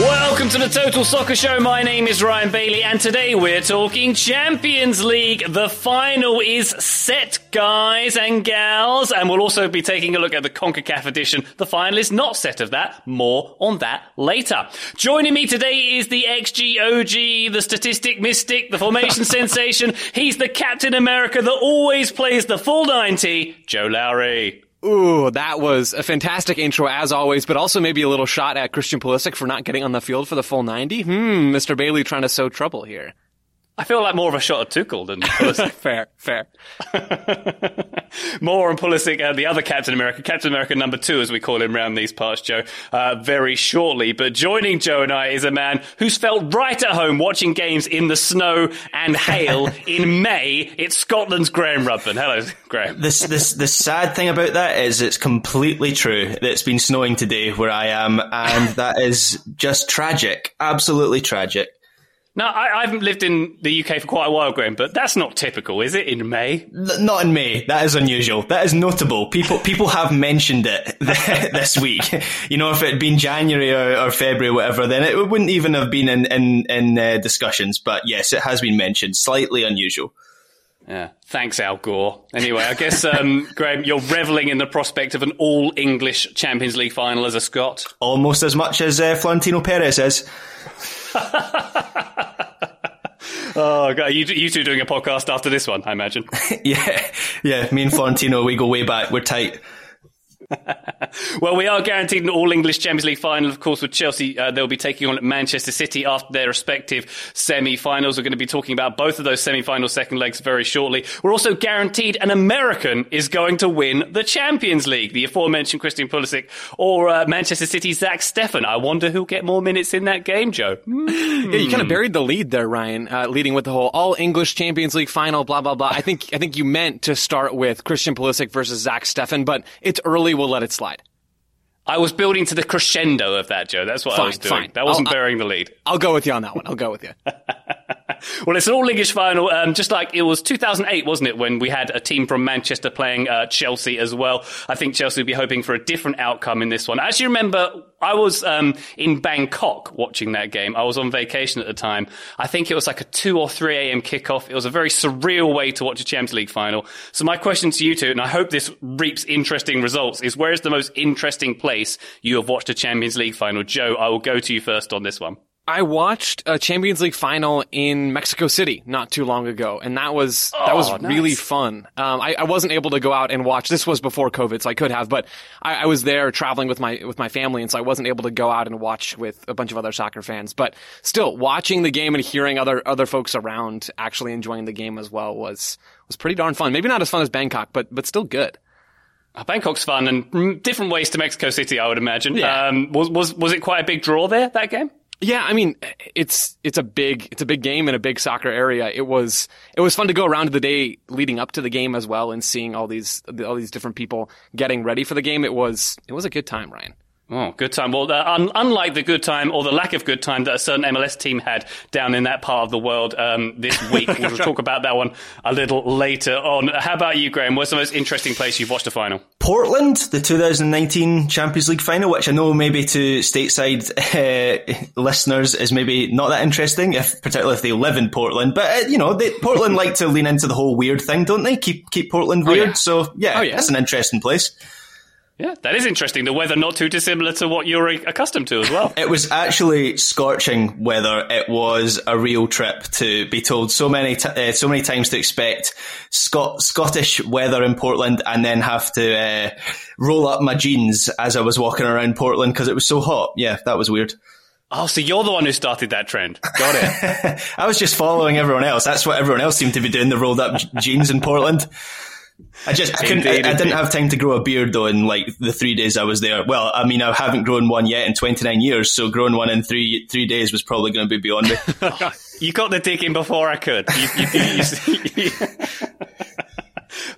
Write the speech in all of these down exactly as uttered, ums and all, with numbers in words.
Welcome to the Total Soccer Show. My name is Ryan Bailey, and today we're talking Champions League. The final is set, guys and gals, and we'll also be taking a look at the CONCACAF edition. The final is not set of that. More on that later. Joining me today is the X G O G, the statistic mystic, the formation sensation. He's the Captain America that always plays the full ninety, Joe Lowry. Ooh, that was a fantastic intro as always, but also maybe a little shot at Christian Pulisic for not getting on the field for the full ninety. Hmm, Mister Bailey trying to sow trouble here. I feel like more of a shot at Tuchel than Pulisic. fair, fair. More on Pulisic, uh, the other Captain America, Captain America number two, as we call him round these parts, Joe, uh, very shortly. But joining Joe and I is a man who's felt right at home watching games in the snow and hail in May. It's Scotland's Graham Rudman. Hello, Graham. This, this, the sad thing about that is it's completely true that it's been snowing today where I am, and that is just tragic, absolutely tragic. Now, I, I haven't lived in the U K for quite a while, Graham, but that's not typical, is it, in May? N- not in May. That is unusual. That is notable. People people have mentioned it this week. You know, if it had been January or, or February or whatever, then it wouldn't even have been in, in, in uh, discussions. But yes, it has been mentioned. Slightly unusual. Yeah. Thanks, Al Gore. Anyway, I guess, um, Graham, you're reveling in the prospect of an all-English Champions League final as a Scot. Almost as much as uh, Florentino Perez is. Oh, God. You, you two doing a podcast after this one, I imagine. yeah, yeah. Me and Florentino, we go way back. We're tight. Well, we are guaranteed an all-English Champions League final, of course, with Chelsea. Uh, they'll be taking on at Manchester City after their respective semi-finals. We're going to be talking about both of those semi-final second legs very shortly. We're also guaranteed an American is going to win the Champions League, the aforementioned Christian Pulisic or uh, Manchester City's Zack Steffen. I wonder who'll get more minutes in that game, Joe. Mm. Yeah, you kind of buried the lead there, Ryan, uh, leading with the whole all-English Champions League final, blah, blah, blah. I think I think you meant to start with Christian Pulisic versus Zack Steffen, but it's early. We'll let it slide. I was building to the crescendo of that, Joe. That's what fine, I was doing. Fine. That wasn't I'll, burying the lead. I'll go with you on that one. I'll go with you. Well, it's an all-English final, um, just like it was two thousand eight, wasn't it, when we had a team from Manchester playing uh, Chelsea as well. I think Chelsea would be hoping for a different outcome in this one. I actually remember I was um, in Bangkok watching that game. I was on vacation at the time. I think it was like a two or three a.m. kickoff. It was a very surreal way to watch a Champions League final. So my question to you two, and I hope this reaps interesting results, is where is the most interesting place you have watched a Champions League final? Joe, I will go to you first on this one. I watched a Champions League final in Mexico City not too long ago, and that was oh, that was nice. Really fun. Um, I, I wasn't able to go out and watch. This was before COVID, so I could have, but I, I was there traveling with my with my family, and so I wasn't able to go out and watch with a bunch of other soccer fans. But still, watching the game and hearing other other folks around actually enjoying the game as well was was pretty darn fun. Maybe not as fun as Bangkok, but but still good. Bangkok's fun, and different ways to Mexico City, I would imagine. Yeah. Um, was was was it quite a big draw there that game? Yeah, I mean, it's it's a big it's a big game in a big soccer area. It was it was fun to go around the day leading up to the game as well, and seeing all these all these different people getting ready for the game. It was it was a good time, Ryan. Oh, good time. Well, uh, un- unlike the good time or the lack of good time that a certain M L S team had down in that part of the world um, this week. We'll talk about that one a little later on. How about you, Graham? What's the most interesting place you've watched a final? Portland, the two thousand nineteen Champions League final, which I know maybe to stateside uh, listeners is maybe not that interesting, if particularly if they live in Portland. But, uh, you know, they, Portland like to lean into the whole weird thing, don't they? Keep, keep Portland weird. Oh, yeah. So, yeah, oh, yeah, that's an interesting place. Yeah, that is interesting. The weather not too dissimilar to what you're accustomed to as well. It was actually scorching weather. It was a real trip to be told so many t- uh, so many times to expect Scot- Scottish weather in Portland, and then have to uh, roll up my jeans as I was walking around Portland because it was so hot. Yeah, that was weird. Oh, so you're the one who started that trend. Got it. I was just following everyone else. That's what everyone else seemed to be doing, the rolled up jeans in Portland. I just, I couldn't, I, I didn't have time to grow a beard though in like the three days I was there. Well, I mean, I haven't grown one yet in twenty-nine years, so growing one in three, three days was probably going to be beyond me. You got the dick in before I could. You, you, you,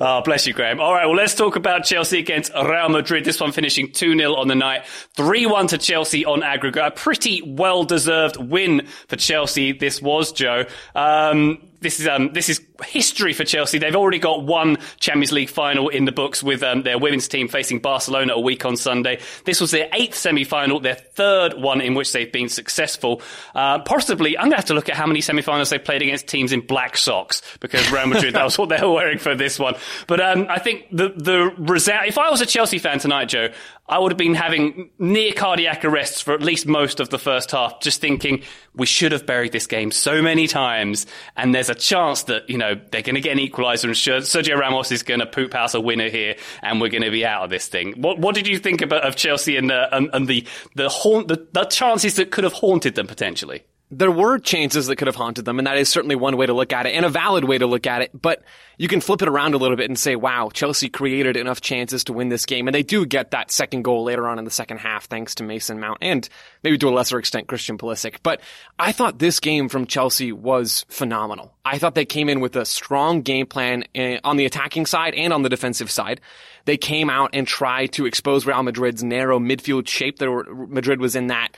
Oh, bless you, Graham. All right, well, let's talk about Chelsea against Real Madrid. This one finishing two nil on the night, three one to Chelsea on aggregate. A pretty well-deserved win for Chelsea this was, Joe. Um... This is um this is history for Chelsea. They've already got one Champions League final in the books with um, their women's team facing Barcelona a week on Sunday. This was their eighth semi-final, their third one in which they've been successful. Uh, possibly, I'm going to have to look at how many semi-finals they've played against teams in black socks, because Real Madrid, that was what they were wearing for this one. But um I think the the result, if I was a Chelsea fan tonight, Joe, I would have been having near cardiac arrests for at least most of the first half, just thinking, we should have buried this game so many times, and there's a chance that, you know, they're going to get an equaliser, and Sergio Ramos is going to poop house a winner here, and we're going to be out of this thing. What what did you think about of Chelsea and the and, and the the, haunt, the the chances that could have haunted them potentially? There were chances that could have haunted them, and that is certainly one way to look at it, and a valid way to look at it, but you can flip it around a little bit and say, wow, Chelsea created enough chances to win this game, and they do get that second goal later on in the second half, thanks to Mason Mount, and maybe to a lesser extent, Christian Pulisic. But I thought this game from Chelsea was phenomenal. I thought they came in with a strong game plan on the attacking side and on the defensive side. They came out and tried to expose Real Madrid's narrow midfield shape that Madrid was in, that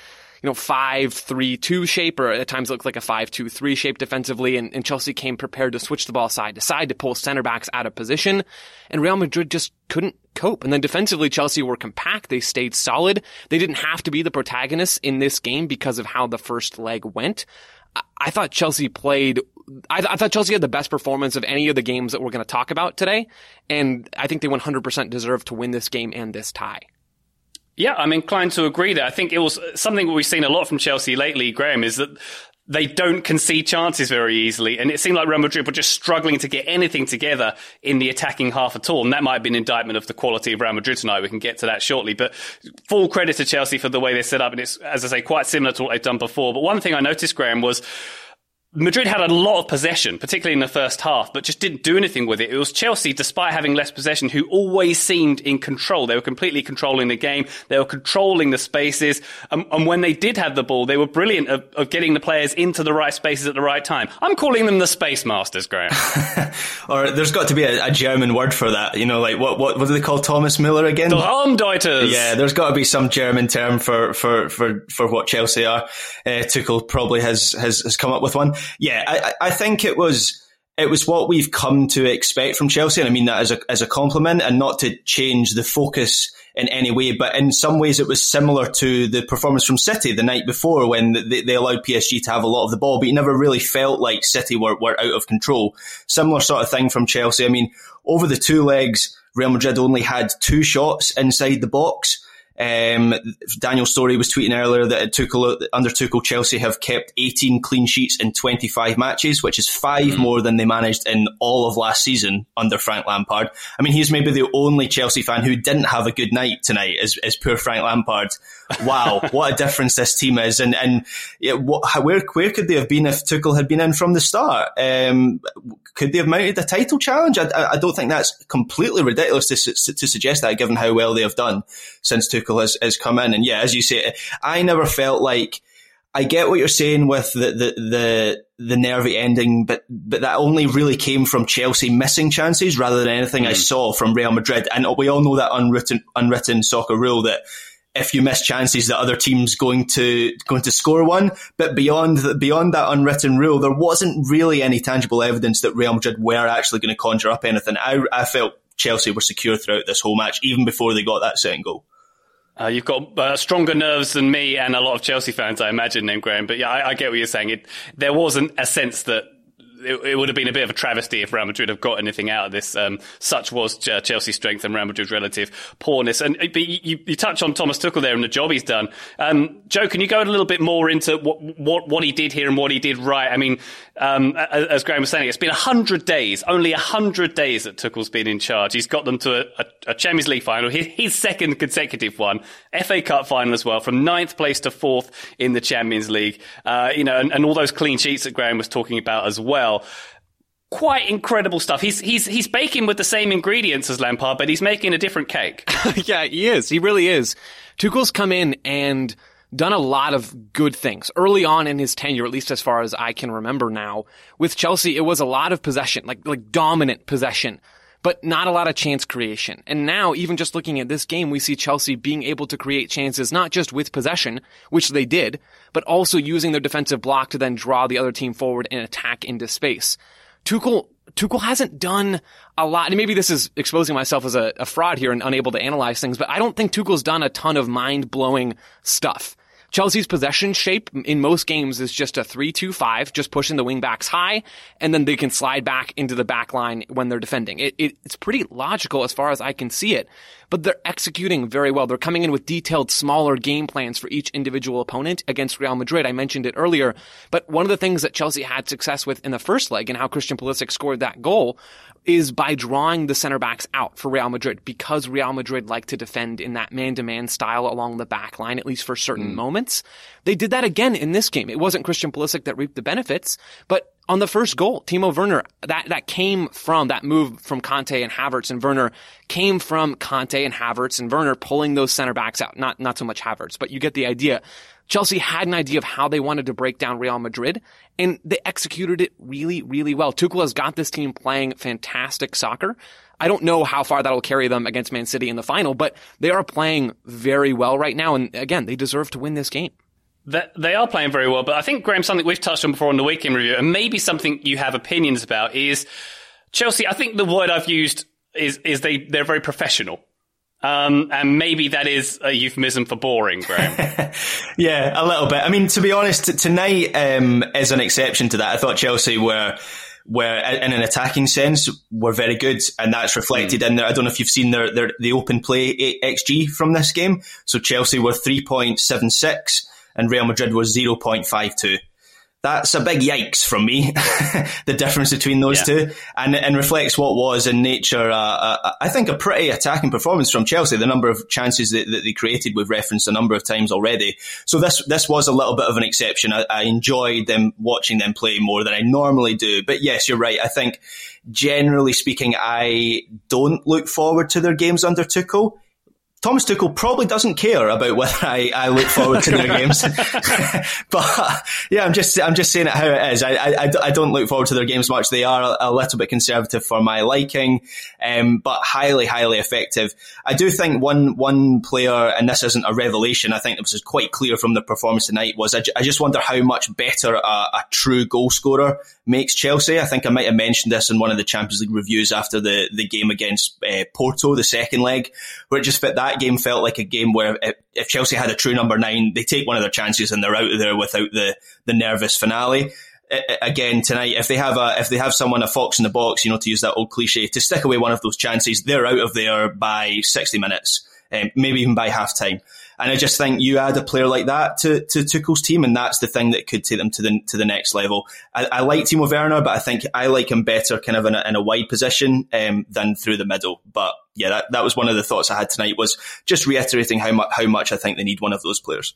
you know, five three two shape, or at times it looked like a five two three shape defensively, and, and Chelsea came prepared to switch the ball side to side to pull center backs out of position, and Real Madrid just couldn't cope. And then defensively, Chelsea were compact. They stayed solid. They didn't have to be the protagonists in this game because of how the first leg went. I, I thought Chelsea played I, th- I thought Chelsea had the best performance of any of the games that we're going to talk about today, and I think they one hundred percent deserve to win this game and this tie. Yeah, I'm inclined to agree there. I think it was something we've seen a lot from Chelsea lately, Graham, is that they don't concede chances very easily. And it seemed like Real Madrid were just struggling to get anything together in the attacking half at all. And that might be an indictment of the quality of Real Madrid tonight. We can get to that shortly. But full credit to Chelsea for the way they set up. And it's, as I say, quite similar to what they've done before. But one thing I noticed, Graham, was Madrid had a lot of possession, particularly in the first half, but just didn't do anything with it. It was Chelsea, despite having less possession, who always seemed in control. They were completely controlling the game. They were controlling the spaces. Um, and when they did have the ball, they were brilliant of, of getting the players into the right spaces at the right time. I'm calling them the space masters, Graham. Or there's got to be a, a German word for that. You know, like what, what, what do they call Thomas Müller again? The Armdeuters. Yeah, there's got to be some German term for, for, for, for what Chelsea are. Uh, Tuchel probably has, has, has come up with one. Yeah, I, I think it was it was what we've come to expect from Chelsea, and I mean that as a as a compliment, and not to change the focus in any way. But in some ways, it was similar to the performance from City the night before, when they, they allowed P S G to have a lot of the ball, but you never really felt like City were were out of control. Similar sort of thing from Chelsea. I mean, over the two legs, Real Madrid only had two shots inside the box. Um, Daniel Story was tweeting earlier that Tuchel, under Tuchel, Chelsea have kept eighteen clean sheets in twenty-five matches, which is five mm-hmm. more than they managed in all of last season under Frank Lampard. I mean, he's maybe the only Chelsea fan who didn't have a good night tonight, is, is poor Frank Lampard. Wow, what a difference this team is. And, and yeah, what, how, where, where could they have been if Tuchel had been in from the start? Um, could they have mounted a title challenge? I, I, I don't think that's completely ridiculous to, to, to suggest that, given how well they have done since Tuchel has, has come in. And yeah, as you say, I never felt like I get what you're saying with the, the, the, the nervy ending, but, but that only really came from Chelsea missing chances rather than anything mm-hmm. I saw from Real Madrid. And we all know that unwritten, unwritten soccer rule that if you miss chances, the other team's going to, going to score one. But beyond the, beyond that unwritten rule, there wasn't really any tangible evidence that Real Madrid were actually going to conjure up anything. I, I felt Chelsea were secure throughout this whole match, even before they got that second goal. Uh, you've got uh, stronger nerves than me and a lot of Chelsea fans, I imagine, named Graham. But yeah, I, I get what you're saying. It, there wasn't a sense that it, it would have been a bit of a travesty if Real Madrid have got anything out of this. Um, such was Ch- Chelsea's strength and Real Madrid's relative poorness. And but you, you touch on Thomas Tuchel there and the job he's done. Um, Joe, can you go a little bit more into what, what, what he did here and what he did right? I mean, um, as Graham was saying, it's been one hundred days, only one hundred days that Tuchel's been in charge. He's got them to a, a a Champions League final, his, his second consecutive one, F A Cup final as well, from ninth place to fourth in the Champions League, uh, you know, and, and all those clean sheets that Graham was talking about as well. Quite incredible stuff. He's he's he's baking with the same ingredients as Lampard, but he's making a different cake. Yeah, he is. He really is. Tuchel's come in and done a lot of good things early on in his tenure, at least as far as I can remember now. With Chelsea, it was a lot of possession, like like dominant possession, but not a lot of chance creation. And now, even just looking at this game, we see Chelsea being able to create chances, not just with possession, which they did, but also using their defensive block to then draw the other team forward and attack into space. Tuchel, Tuchel hasn't done a lot, and maybe this is exposing myself as a, a fraud here and unable to analyze things, but I don't think Tuchel's done a ton of mind-blowing stuff. Chelsea's possession shape in most games is just a three two five, just pushing the wing backs high, and then they can slide back into the back line when they're defending. It, it, it's pretty logical as far as I can see it, but they're executing very well. They're coming in with detailed, smaller game plans for each individual opponent against Real Madrid. I mentioned it earlier, but one of the things that Chelsea had success with in the first leg and how Christian Pulisic scored that goal is by drawing the center backs out for Real Madrid, because Real Madrid like to defend in that man-to-man style along the back line, at least for certain mm. moments. They did that again in this game. It wasn't Christian Pulisic that reaped the benefits, but on the first goal, Timo Werner, that, that came from, that move from Conte and Havertz and Werner came from Conte and Havertz and Werner pulling those center backs out. Not, not so much Havertz, but you get the idea. Chelsea had an idea of how they wanted to break down Real Madrid, and they executed it really, really well. Tuchel has got this team playing fantastic soccer. I don't know how far that'll carry them against Man City in the final, but they are playing very well right now, and again, they deserve to win this game. That they are playing very well, but I think, Graham, something we've touched on before on the weekend review, and maybe something you have opinions about, is Chelsea. I think the word I've used is is they they're very professional, um, and maybe that is a euphemism for boring, Graham. Yeah, a little bit. I mean, to be honest, t- tonight um, is an exception to that. I thought Chelsea were. were in an attacking sense were very good, and that's reflected mm. in their. I don't know if you've seen their, their the open play X G from this game. So Chelsea were three point seven six and Real Madrid was zero point five two. That's a big yikes from me, the difference between those yeah. two, and and reflects what was in nature, uh, uh, I think, a pretty attacking performance from Chelsea. The number of chances that, that they created, we've referenced a number of times already. So this this was a little bit of an exception. I, I enjoyed them watching them play more than I normally do. But yes, you're right. I think, generally speaking, I don't look forward to their games under Tuchel. Thomas Tuchel probably doesn't care about whether I, I look forward to their games, but yeah, I'm just I'm just saying it how it is. I, I, I don't look forward to their games much. They are a little bit conservative for my liking, um, but highly highly effective. I do think one one player, and this isn't a revelation, I think this is quite clear from the performance tonight, was I, j- I just wonder how much better a, a true goal scorer makes Chelsea. I think I might have mentioned this in one of the Champions League reviews after the the game against uh, Porto, the second leg, where it just fit that. Game felt like a game where if Chelsea had a true number nine, they take one of their chances and they're out of there without the the nervous finale. Again tonight, if they have a if they have someone a fox in the box, you know, to use that old cliche, to stick away one of those chances, they're out of there by sixty minutes, um, maybe even by half time. And I just think you add a player like that to, to Tuchel's team, and that's the thing that could take them to the to the next level. I, I like Timo Werner, but I think I like him better kind of in a, in a wide position um, than through the middle. But yeah, that, that was one of the thoughts I had tonight, was just reiterating how, mu- how much I think they need one of those players.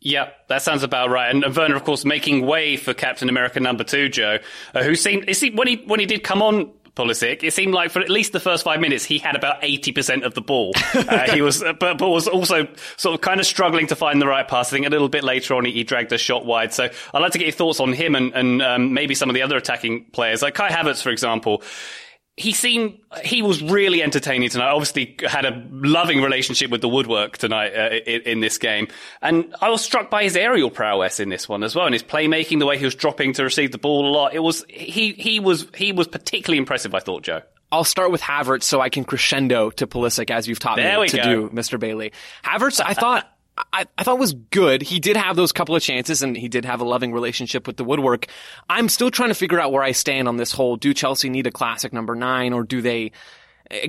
Yeah, that sounds about right. And Werner, of course, making way for Captain America number two, Joe, uh, who seemed, when he when he did come on, Pulisic, it seemed like for at least the first five minutes, he had about eighty percent of the ball. Uh, he was, but, but was also sort of kind of struggling to find the right pass. I think a little bit later on, he, he dragged a shot wide. So I'd like to get your thoughts on him and, and um, maybe some of the other attacking players, like Kai Havertz, for example. He seemed, he was really entertaining tonight. Obviously had a loving relationship with the woodwork tonight uh, in, in this game. And I was struck by his aerial prowess in this one as well. And his playmaking, the way he was dropping to receive the ball a lot. It was, he, he was, he was particularly impressive, I thought, Joe. I'll start with Havertz so I can crescendo to Pulisic as you've taught there me to go. do, Mister Bailey. Havertz, I thought, I, I thought was good. He did have those couple of chances and he did have a loving relationship with the woodwork. I'm still trying to figure out where I stand on this whole, do Chelsea need a classic number nine or do they,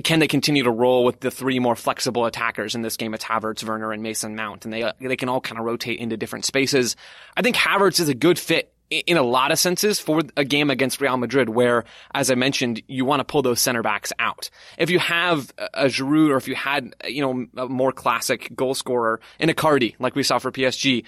can they continue to roll with the three more flexible attackers in this game? It's Havertz, Werner, and Mason Mount, and they, they can all kind of rotate into different spaces. I think Havertz is a good fit in a lot of senses for a game against Real Madrid where, as I mentioned, you want to pull those center backs out. If you have a Giroud or if you had, you know, a more classic goal scorer in Icardi, like we saw for P S G,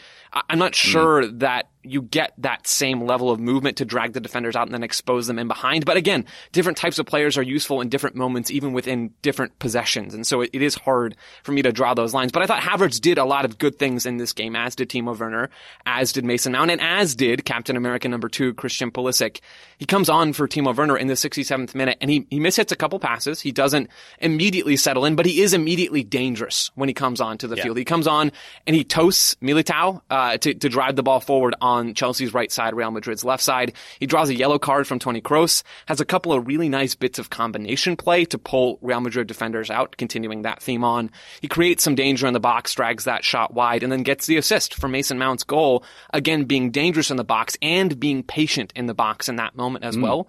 I'm not sure mm. that you get that same level of movement to drag the defenders out and then expose them in behind. But again, different types of players are useful in different moments, even within different possessions. And so it, it is hard for me to draw those lines. But I thought Havertz did a lot of good things in this game, as did Timo Werner, as did Mason Mount, and as did Captain America number two, Christian Pulisic. He comes on for Timo Werner in the sixty-seventh minute, and he, he mishits a couple passes. He doesn't immediately settle in, but he is immediately dangerous when he comes on to the yeah. field. He comes on and he toasts Militao uh, to, to drive the ball forward on on Chelsea's right side, Real Madrid's left side. He draws a yellow card from Toni Kroos, has a couple of really nice bits of combination play to pull Real Madrid defenders out, continuing that theme on. He creates some danger in the box, drags that shot wide, and then gets the assist for Mason Mount's goal, again being dangerous in the box and being patient in the box in that moment as mm. well.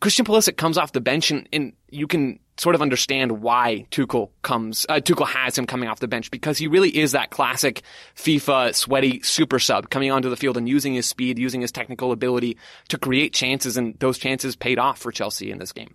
Christian Pulisic comes off the bench, and, and you can sort of understand why Tuchel comes, uh, Tuchel has him coming off the bench, because he really is that classic FIFA sweaty super sub coming onto the field and using his speed, using his technical ability to create chances, and those chances paid off for Chelsea in this game.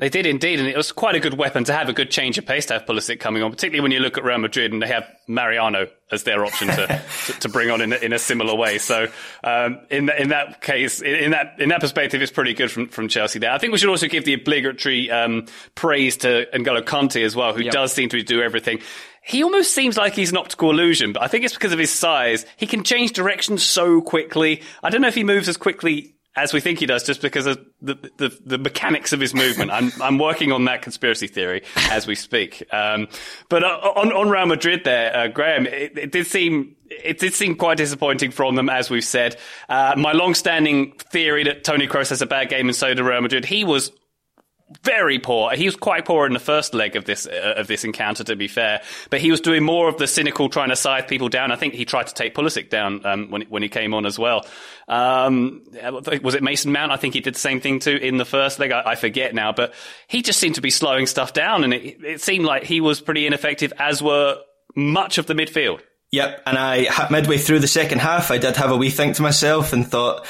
They did indeed, and it was quite a good weapon to have a good change of pace to have Pulisic coming on, particularly when you look at Real Madrid and they have Mariano as their option to to bring on in a, in a similar way. So um, in the, in that case, in that in that perspective, it's pretty good from, from Chelsea there. I think we should also give the obligatory um, praise to N'Golo Kante as well, who yep. does seem to do everything. He almost seems like he's an optical illusion, but I think it's because of his size. He can change direction so quickly. I don't know if he moves as quickly as we think he does, just because of the the, the mechanics of his movement. I'm I'm working on that conspiracy theory as we speak. Um, but on on Real Madrid, there, uh, Graham, it, it did seem it did seem quite disappointing from them, as we've said. Uh, my long-standing theory that Toni Kroos has a bad game and so did Real Madrid. He was very poor. He was quite poor in the first leg of this uh, of this encounter, to be fair. But he was doing more of the cynical, trying to scythe people down. I think he tried to take Pulisic down um, when when he came on as well. Um, was it Mason Mount? I think he did the same thing too in the first leg. I, I forget now, but he just seemed to be slowing stuff down, and it, it seemed like he was pretty ineffective, as were much of the midfield. Yep, and I midway through the second half, I did have a wee think to myself and thought,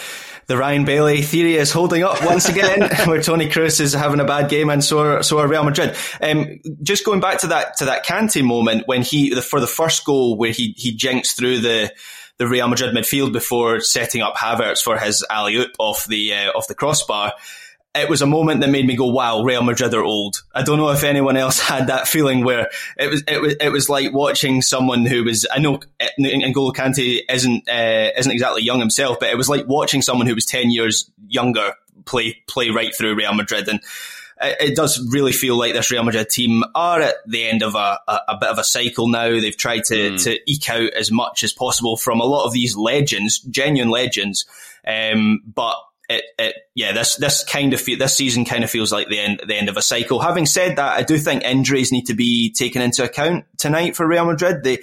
the Ryan Bailey theory is holding up once again, where Toni Kroos is having a bad game, and so are, so are Real Madrid. Um, just going back to that to that Kante moment when he the, for the first goal where he he jinxed through the the Real Madrid midfield before setting up Havertz for his alley oop off the uh, off the crossbar. It was a moment that made me go, wow, Real Madrid are old. I don't know if anyone else had that feeling where it was, it was, it was like watching someone who was, I know N'Golo Kante isn't, uh, isn't exactly young himself, but it was like watching someone who was ten years younger play, play right through Real Madrid. And it, it does really feel like this Real Madrid team are at the end of a, a, a bit of a cycle now. They've tried to, mm. to eke out as much as possible from a lot of these legends, genuine legends. Um, but, It, it, yeah, this, this kind of, this season kind of feels like the end, the end of a cycle. Having said that, I do think injuries need to be taken into account tonight for Real Madrid. They,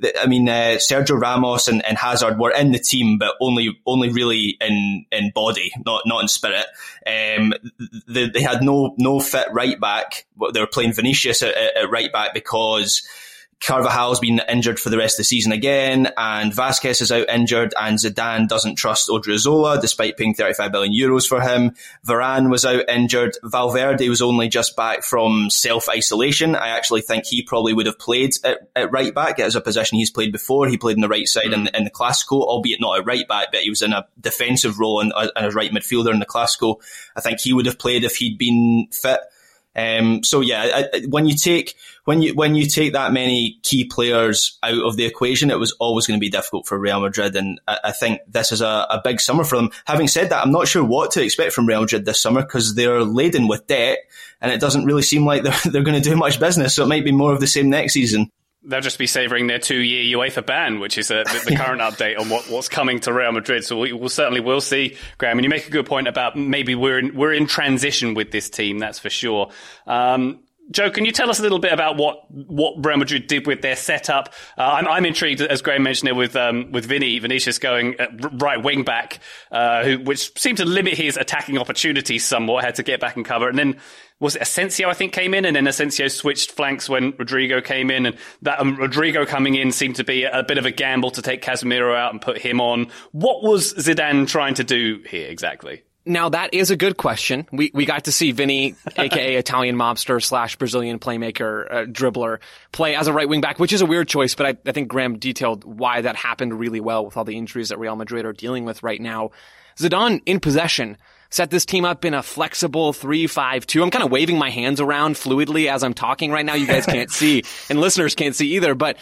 they I mean, uh, Sergio Ramos and, and Hazard were in the team, but only, only really in, in body, not, not in spirit. Um, they, they had no, no fit right back. They were playing Vinícius at, at right back because Carvajal's been injured for the rest of the season again, and Vasquez is out injured, and Zidane doesn't trust Odriozola despite paying thirty-five million euros for him. Varane was out injured. Valverde was only just back from self-isolation. I actually think he probably would have played at, at right back. It is a position he's played before. He played on the right side mm. in, the, in the Clasico, albeit not at right back, but he was in a defensive role and a right midfielder in the Clasico. I think he would have played if he'd been fit. Um, so yeah, I, when you take when you when you take that many key players out of the equation, it was always going to be difficult for Real Madrid, and I, I think this is a, a big summer for them. Having said that, I'm not sure what to expect from Real Madrid this summer because they're laden with debt, and it doesn't really seem like they're they're going to do much business. So it might be more of the same next season. They'll just be savouring their two-year UEFA ban, which is uh, the, the current update on what, what's coming to Real Madrid. So we will certainly will see, Graham. And you make a good point about maybe we're in, we're in transition with this team, that's for sure. Um, Joe, can you tell us a little bit about what, what Real Madrid did with their setup? Uh, I'm, I'm intrigued, as Graham mentioned here, with um, with Vinny, Vinícius going right wing back, uh, who, which seemed to limit his attacking opportunities somewhat, had to get back and cover. And then was it Asensio, I think, came in, and then Asensio switched flanks when Rodrigo came in, and that um, Rodrigo coming in seemed to be a, a bit of a gamble to take Casemiro out and put him on. What was Zidane trying to do here exactly? Now, that is a good question. We we got to see Vinny, a k a. Italian mobster slash Brazilian playmaker, uh, dribbler, play as a right wing back, which is a weird choice, but I, I think Graham detailed why that happened really well with all the injuries that Real Madrid are dealing with right now. Zidane, in possession, set this team up in a flexible three five two. I'm kind of waving my hands around fluidly as I'm talking right now. You guys can't see, and listeners can't see either, but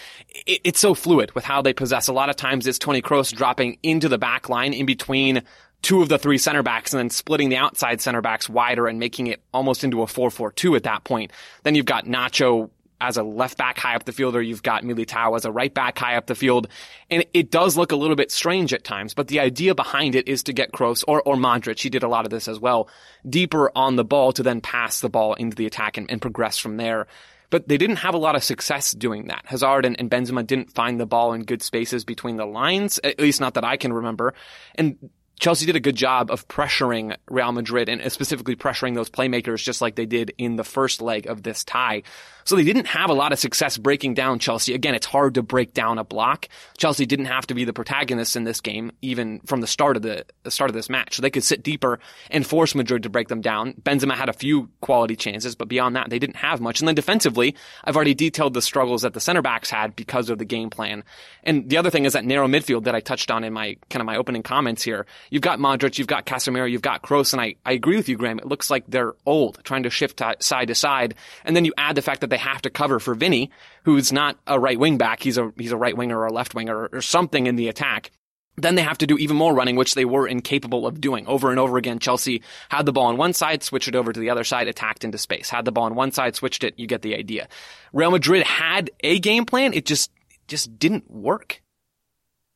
it, it's so fluid with how they possess. A lot of times it's Toni Kroos dropping into the back line in between two of the three center backs and then splitting the outside center backs wider and making it almost into a four four two at that point. Then you've got Nacho as a left back high up the field, or you've got Militao as a right back high up the field. And it does look a little bit strange at times, but the idea behind it is to get Kroos or, or Modric, he did a lot of this as well, deeper on the ball to then pass the ball into the attack and, and progress from there. But they didn't have a lot of success doing that. Hazard and, and Benzema didn't find the ball in good spaces between the lines, at least not that I can remember. And Chelsea did a good job of pressuring Real Madrid and specifically pressuring those playmakers just like they did in the first leg of this tie. So they didn't have a lot of success breaking down Chelsea. Again, it's hard to break down a block. Chelsea didn't have to be the protagonist in this game, even from the start of the, the start of this match. So they could sit deeper and force Madrid to break them down. Benzema had a few quality chances, but beyond that, they didn't have much. And then defensively, I've already detailed the struggles that the center backs had because of the game plan. And the other thing is that narrow midfield that I touched on in my kind of my opening comments here. You've got Modric, you've got Casemiro, you've got Kroos, and I, I agree with you, Graham. It looks like they're old, trying to shift t- side to side. And then you add the fact that they have to cover for Vinny, who's not a right wing back. He's a, he's a right winger or a left winger or, or something in the attack. Then they have to do even more running, which they were incapable of doing. Over and over again, Chelsea had the ball on one side, switched it over to the other side, attacked into space. Had the ball on one side, switched it, you get the idea. Real Madrid had a game plan. It just, it just didn't work.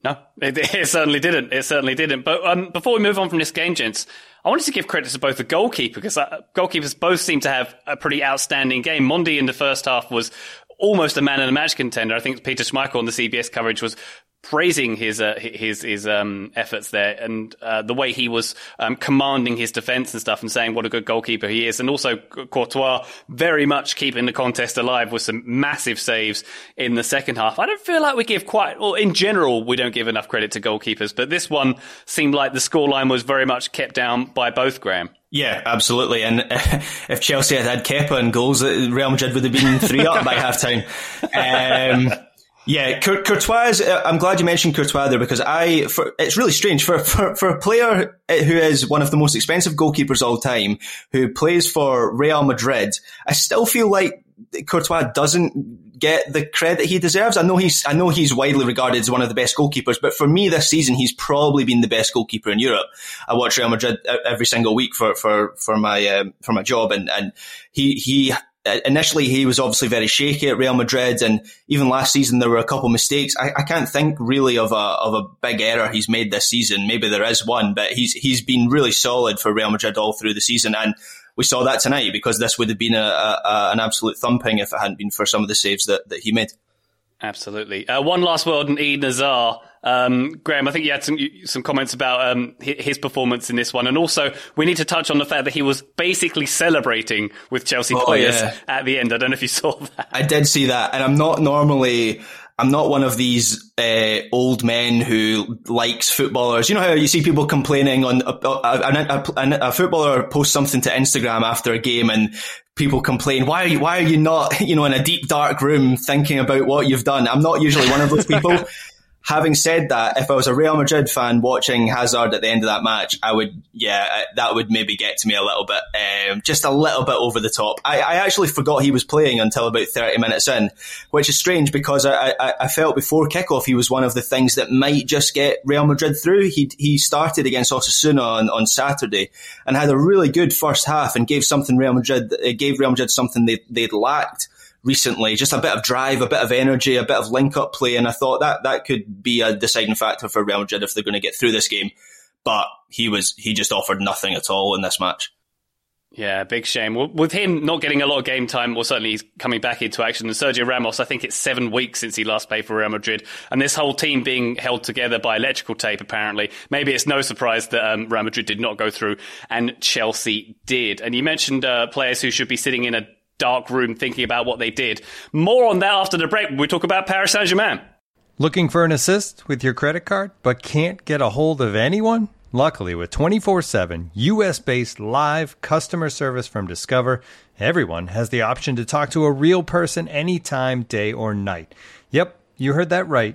No, it, it certainly didn't. It certainly didn't. But um, before we move on from this game, gents, I wanted to give credit to both the goalkeeper, because uh, goalkeepers both seem to have a pretty outstanding game. Mondi in the first half was almost a man of the match contender. I think Peter Schmeichel on the C B S coverage was praising his uh, his his um efforts there, and uh, the way he was um commanding his defense and stuff, and saying what a good goalkeeper he is. And also Courtois very much keeping the contest alive with some massive saves in the second half. I don't feel like we give quite, or in general we don't give enough credit to goalkeepers, but this one seemed like the scoreline was very much kept down by both, Graham. Yeah, absolutely. And uh, if Chelsea had had Kepa and goals, Real Madrid would have been three up by halftime. Um, Yeah, Courtois, I'm glad you mentioned Courtois there, because I, for, it's really strange for, for, for a player who is one of the most expensive goalkeepers all time, who plays for Real Madrid. I still feel like Courtois doesn't get the credit he deserves. I know he's, I know he's widely regarded as one of the best goalkeepers, but for me this season, he's probably been the best goalkeeper in Europe. I watch Real Madrid every single week for, for, for my, um, for my job, and, and he, he, initially, he was obviously very shaky at Real Madrid, and even last season there were a couple of mistakes. I, I can't think really of a of a big error he's made this season. Maybe there is one, but he's he's been really solid for Real Madrid all through the season, and we saw that tonight, because this would have been a, a an absolute thumping if it hadn't been for some of the saves that, that he made. Absolutely. Uh, one last word on Eden Hazard. Um, Graham, I think you had some some comments about um, his performance in this one, and also we need to touch on the fact that he was basically celebrating with Chelsea oh, players yeah. at the end. I don't know if you saw that. I did see that, and I'm not normally, I'm not one of these uh, old men who likes footballers. You know how you see people complaining on a, a, a, a footballer posts something to Instagram after a game, and people complain, why are you, why are you not, you know, in a deep dark room thinking about what you've done? I'm not usually one of those people. Having said that, if I was a Real Madrid fan watching Hazard at the end of that match, I would, yeah, that would maybe get to me a little bit, um, just a little bit over the top. I, I actually forgot he was playing until about thirty minutes in, which is strange because I, I, I felt before kickoff he was one of the things that might just get Real Madrid through. He he started against Osasuna on, on Saturday and had a really good first half and gave something Real Madrid, it gave Real Madrid something they they'd lacked recently, just a bit of drive, a bit of energy, a bit of link-up play, and I thought that that could be a deciding factor for Real Madrid if they're going to get through this game. But he was he just offered nothing at all in this match. Yeah, big shame. Well, with him not getting a lot of game time, well, certainly he's coming back into action. And Sergio Ramos, I think it's seven weeks since he last played for Real Madrid. And this whole team being held together by electrical tape, apparently. Maybe it's no surprise that um, Real Madrid did not go through and Chelsea did. And you mentioned uh, players who should be sitting in a dark room thinking about what they did. More on that after the break. We talk about Paris Saint-Germain. Looking for an assist with your credit card but can't get a hold of anyone? Luckily, with twenty-four seven U S based live customer service from Discover, everyone has the option to talk to a real person anytime, day or night. Yep, you heard that right.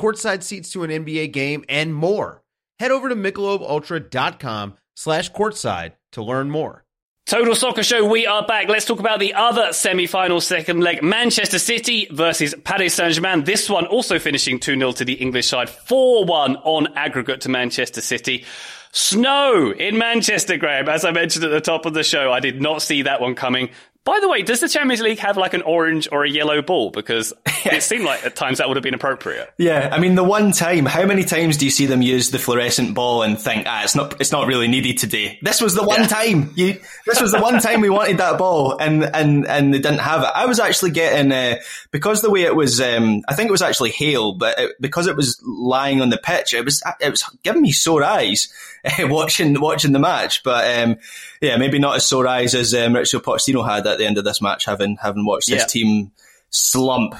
courtside seats to an N B A game, and more. Head over to MichelobUltra.com slash courtside to learn more. Total Soccer Show, we are back. Let's talk about the other semi-final second leg, Manchester City versus Paris Saint-Germain. This one also finishing two nil to the English side, four one on aggregate to Manchester City. Snow in Manchester, Graham. As I mentioned at the top of the show, I did not see that one coming. By the way, does the Champions League have like an orange or a yellow ball? Because it seemed like at times that would have been appropriate. Yeah, I mean, the one time, how many times do you see them use the fluorescent ball and think, ah, it's not, it's not really needed today? This was the one yeah. time. You, this was the one time we wanted that ball, and and and they didn't have it. I was actually getting uh, because the way it was, um, I think it was actually hail, but it, because it was lying on the pitch, it was it was giving me sore eyes watching watching the match. But um, yeah, maybe not as sore eyes as um, Mauricio Pochettino had at the end of this match, having having watched this yeah. team slump.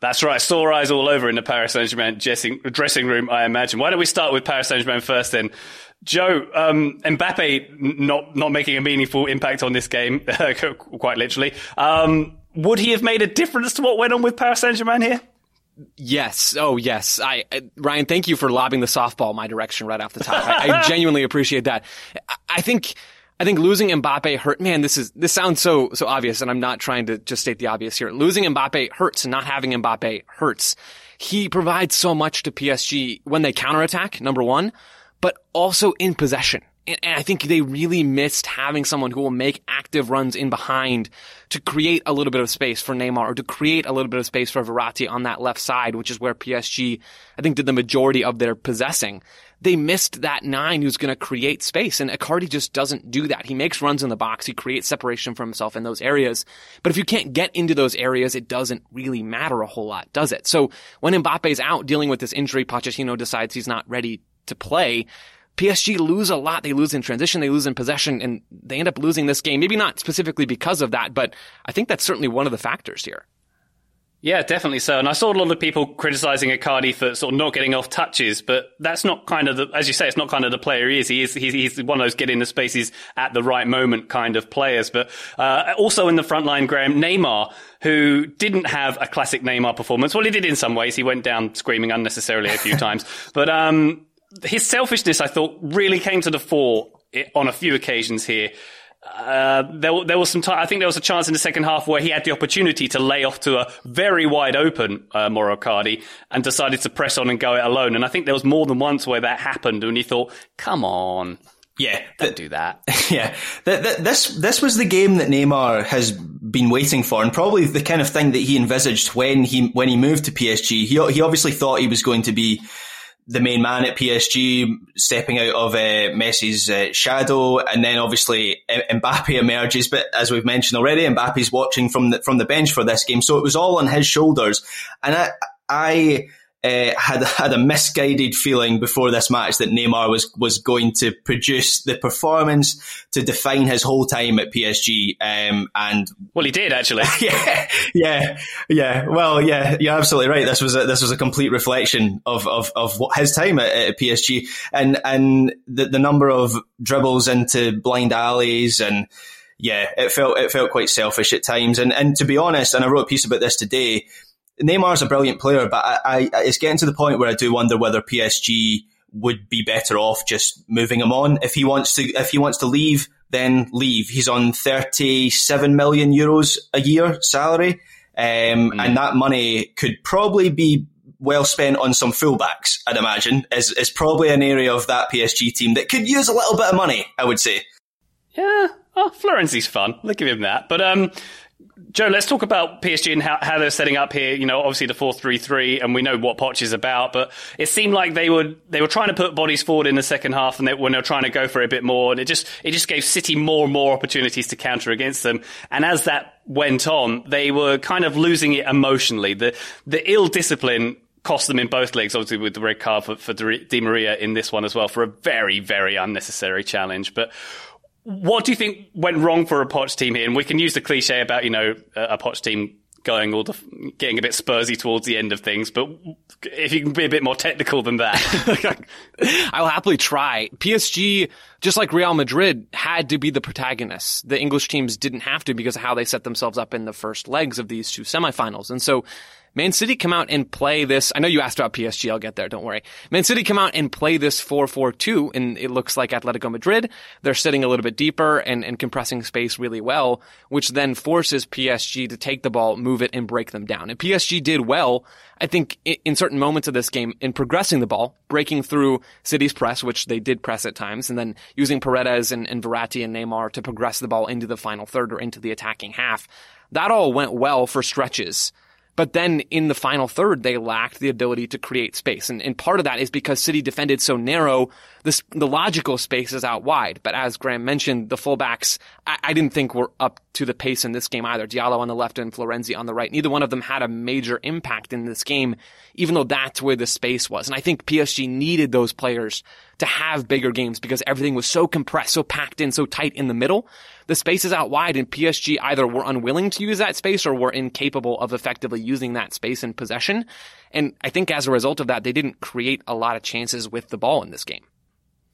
That's right, sore eyes all over in the Paris Saint-Germain dressing, dressing room, I imagine. Why don't we start with Paris Saint-Germain first then? Joe, um, Mbappe not not making a meaningful impact on this game, quite literally. Um, would he have made a difference to what went on with Paris Saint-Germain here? Yes. Oh, yes. I, I Ryan, thank you for lobbing the softball my direction right off the top. I, I genuinely appreciate that. I, I think... I think losing Mbappe hurt, man, this is, this sounds so, so obvious, and I'm not trying to just state the obvious here. Losing Mbappe hurts, and not having Mbappe hurts. He provides so much to P S G when they counterattack, number one, but also in possession. And I think they really missed having someone who will make active runs in behind to create a little bit of space for Neymar, or to create a little bit of space for Verratti on that left side, which is where P S G, I think, did the majority of their possessing. They missed that nine who's going to create space, and Icardi just doesn't do that. He makes runs in the box. He creates separation for himself in those areas. But if you can't get into those areas, it doesn't really matter a whole lot, does it? So when Mbappe's out dealing with this injury, Pochettino decides he's not ready to play. P S G lose a lot. They lose in transition. They lose in possession, and they end up losing this game. Maybe not specifically because of that, but I think that's certainly one of the factors here. Yeah, definitely so. And I saw a lot of people criticizing Icardi for sort of not getting off touches, but that's not kind of the, as you say, it's not kind of the player he is. He is, he's, he's one of those get in the spaces at the right moment kind of players. But, uh, also in the front line, Graham, Neymar, who didn't have a classic Neymar performance. Well, he did in some ways. He went down screaming unnecessarily a few times, but, um, his selfishness, I thought, really came to the fore on a few occasions here. Uh, there, there was some time. I think there was a chance in the second half where he had the opportunity to lay off to a very wide open uh, Mauro Icardi and decided to press on and go it alone. And I think there was more than once where that happened, and he thought, "Come on, yeah, don't th- do that." Yeah, th- th- this this was the game that Neymar has been waiting for, and probably the kind of thing that he envisaged when he when he moved to P S G. He he obviously thought he was going to be the main man at P S G, stepping out of uh, Messi's uh, shadow, and then obviously Mbappe emerges. But as we've mentioned already, Mbappe's watching from the from the bench for this game, so it was all on his shoulders. And I, I uh, had had a misguided feeling before this match that Neymar was was going to produce the performance to define his whole time at P S G. Um, and well, he did actually. yeah, yeah, yeah. Well, yeah, you're absolutely right. This was a, this was a complete reflection of of of what his time at, at P S G, and and the the number of dribbles into blind alleys, and yeah, it felt it felt quite selfish at times. And and to be honest, and I wrote a piece about this today, Neymar's a brilliant player, but I, I, it's getting to the point where I do wonder whether P S G would be better off just moving him on. If he wants to, if he wants to leave, then leave. He's on thirty-seven million euros a year salary. Um, mm. and that money could probably be well spent on some fullbacks, I'd imagine. Is, is probably an area of that P S G team that could use a little bit of money, I would say. Yeah. Oh, Florenzi's fun. I'll give him that. But, um, Joe, let's talk about P S G and how, how they're setting up here. You know, obviously the four three three, and we know what Poch is about, but it seemed like they were they were trying to put bodies forward in the second half, and they, when they were trying to go for it a bit more, and it just it just gave City more and more opportunities to counter against them. And as that went on, they were kind of losing it emotionally. The the ill discipline cost them in both legs, obviously with the red card for, for Di Maria in this one as well, for a very, very unnecessary challenge. But what do you think went wrong for a Poch team here? And we can use the cliche about, you know, a Poch team going all the, getting a bit Spursy towards the end of things, but if you can be a bit more technical than that. I'll happily try. P S G, just like Real Madrid, had to be the protagonists. The English teams didn't have to because of how they set themselves up in the first legs of these two semifinals. And so Man City come out and play this. I know you asked about P S G. I'll get there. Don't worry. Man City come out and play this four four two, and it looks like Atletico Madrid. They're sitting a little bit deeper and, and compressing space really well, which then forces P S G to take the ball, move it, and break them down. And P S G did well, I think, in certain moments of this game in progressing the ball, breaking through City's press, which they did press at times, and then using Paredes and, and Verratti and Neymar to progress the ball into the final third or into the attacking half. That all went well for stretches. But then in the final third, they lacked the ability to create space. And, and part of that is because City defended so narrow, this, the logical space is out wide. But as Graham mentioned, the fullbacks, I, I didn't think were up to the pace in this game either. Diallo on the left and Florenzi on the right. Neither one of them had a major impact in this game, even though that's where the space was. And I think P S G needed those players to have bigger games because everything was so compressed, so packed in, so tight in the middle. The space is out wide, and P S G either were unwilling to use that space or were incapable of effectively using that space in possession. And I think as a result of that, they didn't create a lot of chances with the ball in this game.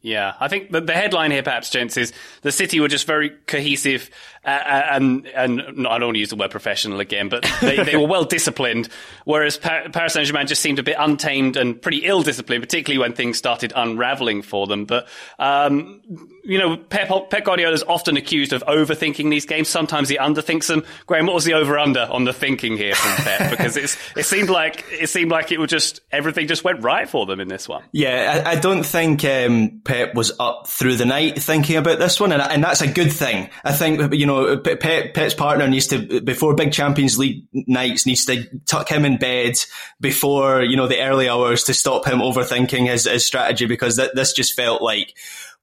Yeah, I think the, the headline here, perhaps, gents, is the City were just very cohesive uh, and, and no, I don't want to use the word professional again, but they, they were well disciplined, whereas pa- Paris Saint-Germain just seemed a bit untamed and pretty ill-disciplined, particularly when things started unraveling for them. But, um, you know, Pep, Pep Guardiola is often accused of overthinking these games. Sometimes he underthinks them. Graham, what was the over-under on the thinking here from Pep? Because it's, it seemed like it seemed like it would just, everything just went right for them in this one. Yeah, I, I don't think um Pep was up through the night thinking about this one, and, and that's a good thing. I think, you know, Pep, Pep's partner needs to, before big Champions League nights, needs to tuck him in bed before, you know, the early hours to stop him overthinking his, his strategy, because th- this just felt like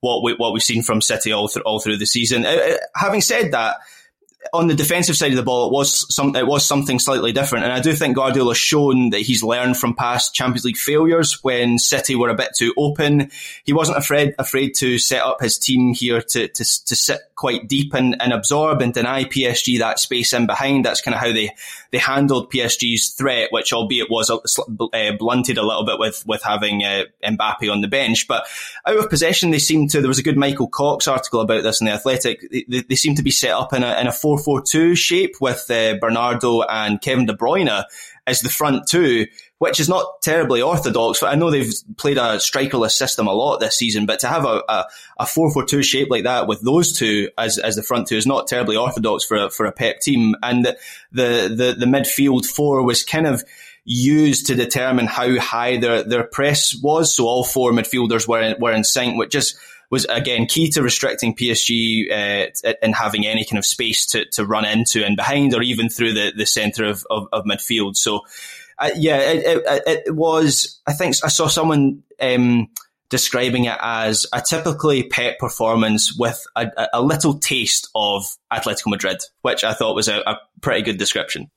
what, we, what we've seen from City all, th- all through the season. Uh, having said that, on the defensive side of the ball, it was some, it was something slightly different. And I do think Guardiola's shown that he's learned from past Champions League failures when City were a bit too open. He wasn't afraid, afraid to set up his team here to, to, to sit quite deep and, and absorb and deny P S G that space in behind. That's kind of how they, they handled P S G's threat, which albeit was uh, blunted a little bit with, with having uh, Mbappe on the bench. But out of possession, they seemed to, there was a good Michael Cox article about this in The Athletic. They, they, they seemed to be set up in a, in a four four two shape with uh, Bernardo and Kevin De Bruyne is the front two, which is not terribly orthodox. I know they've played a strikerless system a lot this season, but to have a, a, a four four two shape like that with those two as, as the front two is not terribly orthodox for a, for a Pep team. And the, the, the midfield four was kind of used to determine how high their, their press was. So all four midfielders were in, were in sync, which just was, again, key to restricting P S G uh, and having any kind of space to, to run into and behind or even through the, the centre of, of, of midfield. So, uh, yeah, it, it, it was, I think I saw someone um, describing it as a typically Pep performance with a, a little taste of Atletico Madrid, which I thought was a, a pretty good description.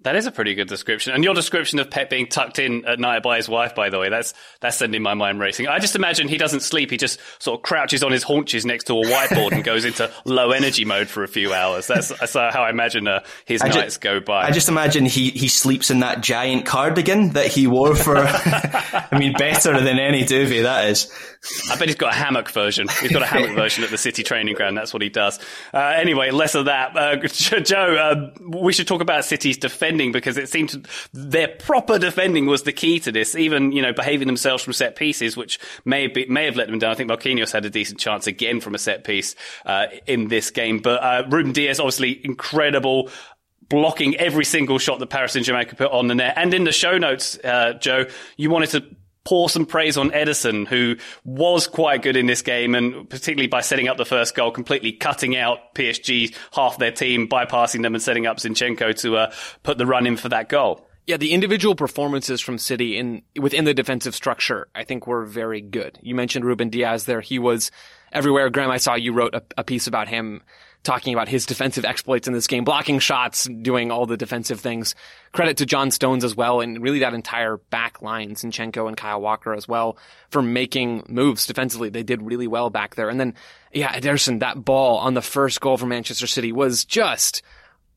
That is a pretty good description. And your description of Pep being tucked in at night by his wife, by the way, that's that's sending my mind racing. I just imagine he doesn't sleep. He just sort of crouches on his haunches next to a whiteboard and goes into low energy mode for a few hours. That's, that's how I imagine uh, his I nights just, go by. I just imagine he, he sleeps in that giant cardigan that he wore for, I mean, better than any duvet, that is. I bet he's got a hammock version. He's got a hammock version at the City training ground. That's what he does. Uh, anyway, less of that. Uh, Joe, uh, we should talk about City's defence, because it seemed to, their proper defending was the key to this, even, you know, behaving themselves from set pieces, which may have, be, may have let them down. I think Marquinhos had a decent chance again from a set piece uh, in this game. But uh, Ruben Dias, obviously incredible, blocking every single shot that Paris Saint-Germain could put on the net. And in the show notes, uh, Joe, you wanted to pour some praise on Ederson, who was quite good in this game, and particularly by setting up the first goal, completely cutting out P S G, half their team, bypassing them and setting up Zinchenko to uh, put the run in for that goal. Yeah, the individual performances from City in within the defensive structure, I think, were very good. You mentioned Ruben Dias there. He was everywhere. Graham, I saw you wrote a, a piece about him talking about his defensive exploits in this game, blocking shots, doing all the defensive things. Credit to John Stones as well, and really that entire back line, Zinchenko and Kyle Walker as well, for making moves defensively. They did really well back there. And then, yeah, Ederson, that ball on the first goal for Manchester City was just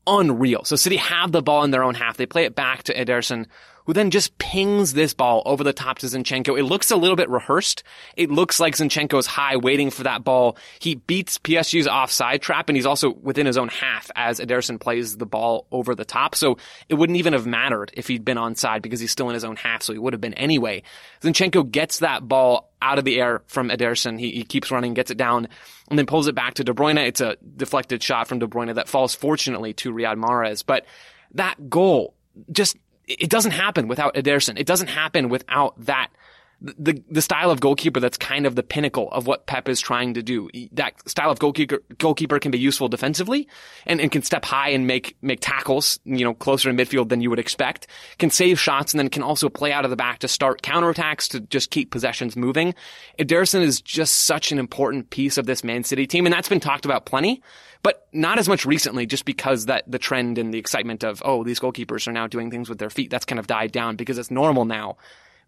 unreal. So City have the ball in their own half. They play it back to Ederson, who then just pings this ball over the top to Zinchenko. It looks a little bit rehearsed. It looks like Zinchenko's high waiting for that ball. He beats P S G's offside trap, and he's also within his own half as Ederson plays the ball over the top. So it wouldn't even have mattered if he'd been onside because he's still in his own half, so he would have been anyway. Zinchenko gets that ball out of the air from Ederson. He, he keeps running, gets it down, and then pulls it back to De Bruyne. It's a deflected shot from De Bruyne that falls, fortunately, to Riyad Mahrez. But that goal, just, it doesn't happen without Ederson. It doesn't happen without that, the the style of goalkeeper that's kind of the pinnacle of what Pep is trying to do. That style of goalkeeper goalkeeper can be useful defensively and, and can step high and make make tackles, you know, closer in midfield than you would expect, can save shots, and then can also play out of the back to start counterattacks, to just keep possessions moving. Ederson is just such an important piece of this Man City team, and that's been talked about plenty, but not as much recently, just because that the trend and the excitement of, oh, these goalkeepers are now doing things with their feet, that's kind of died down because it's normal now.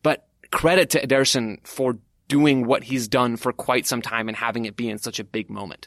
But credit to Ederson for doing what he's done for quite some time and having it be in such a big moment.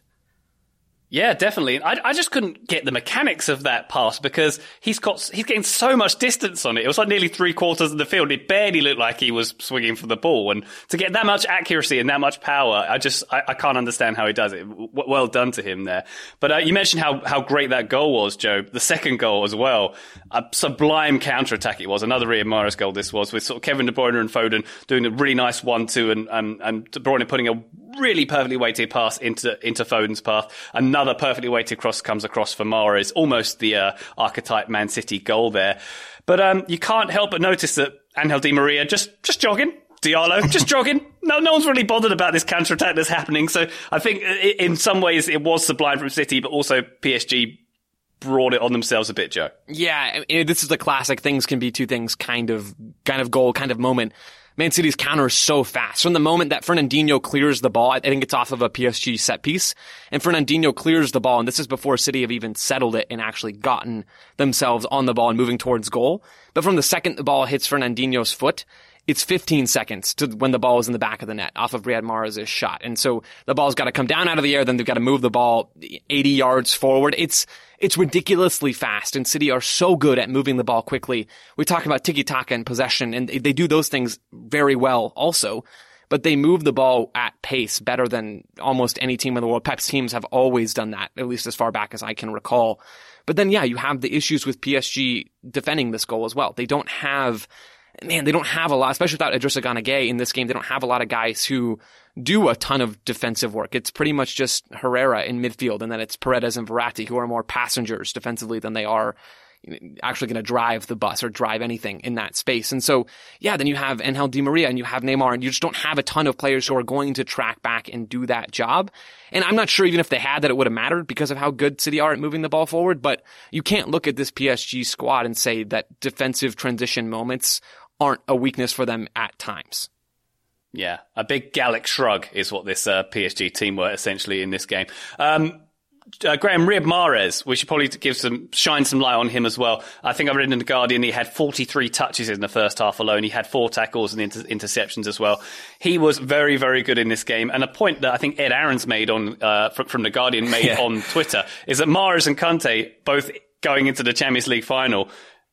Yeah, definitely. I, I just couldn't get the mechanics of that pass because he's got he's getting so much distance on it. It was like nearly three quarters of the field. It barely looked like he was swinging for the ball. And to get that much accuracy and that much power, I just I, I can't understand how he does it. W- well done to him there. But uh, you mentioned how how great that goal was, Joe. The second goal as well, a sublime counterattack it was. Another Riyad Mahrez goal this was, with sort of Kevin De Bruyne and Foden doing a really nice one two, and um, and De Bruyne putting a really perfectly weighted pass into into Foden's path. Another Another perfectly weighted cross comes across for Mahrez, almost the uh, archetype Man City goal there. But um, you can't help but notice that Ángel Di María just just jogging, Diallo just jogging. No, no one's really bothered about this counter-attack that's happening. So I think in some ways it was sublime from City, but also P S G brought it on themselves a bit, Joe. Yeah, it, this is the classic things can be two things kind of kind of goal, kind of moment. Man City's counter is so fast. From the moment that Fernandinho clears the ball, I think it's off of a P S G set piece, and Fernandinho clears the ball, and this is before City have even settled it and actually gotten themselves on the ball and moving towards goal. But from the second the ball hits Fernandinho's foot, it's fifteen seconds to when the ball is in the back of the net off of Riyad Mahrez's shot. And so the ball's got to come down out of the air, then they've got to move the ball eighty yards forward. It's it's ridiculously fast, and City are so good at moving the ball quickly. We talk about tiki-taka and possession, and they do those things very well also. but they move the ball at pace better than almost any team in the world. Pep's teams have always done that, at least as far back as I can recall. But then, yeah, you have the issues with P S G defending this goal as well. They don't have, man, they don't have a lot, especially without Idrissa Gueye in this game. They don't have a lot of guys who do a ton of defensive work. It's pretty much just Herrera in midfield, and then it's Paredes and Verratti, who are more passengers defensively than they are actually going to drive the bus or drive anything in that space. And so, yeah, then you have Ángel Di María and you have Neymar, and you just don't have a ton of players who are going to track back and do that job. And I'm not sure even if they had that it would have mattered because of how good City are at moving the ball forward, but you can't look at this P S G squad and say that defensive transition moments aren't a weakness for them at times. Yeah, a big Gallic shrug is what this uh, P S G team were essentially in this game. Um Uh, Graham, Riyad Mahrez, we should probably give some shine some light on him as well. I think I've read in The Guardian he had forty-three touches in the first half alone. He had four tackles and inter- interceptions as well. He was very, very good in this game. And a point that I think Ed Aarons made on uh, from, from The Guardian made yeah. on Twitter is that Mahrez and Kante, both going into the Champions League final,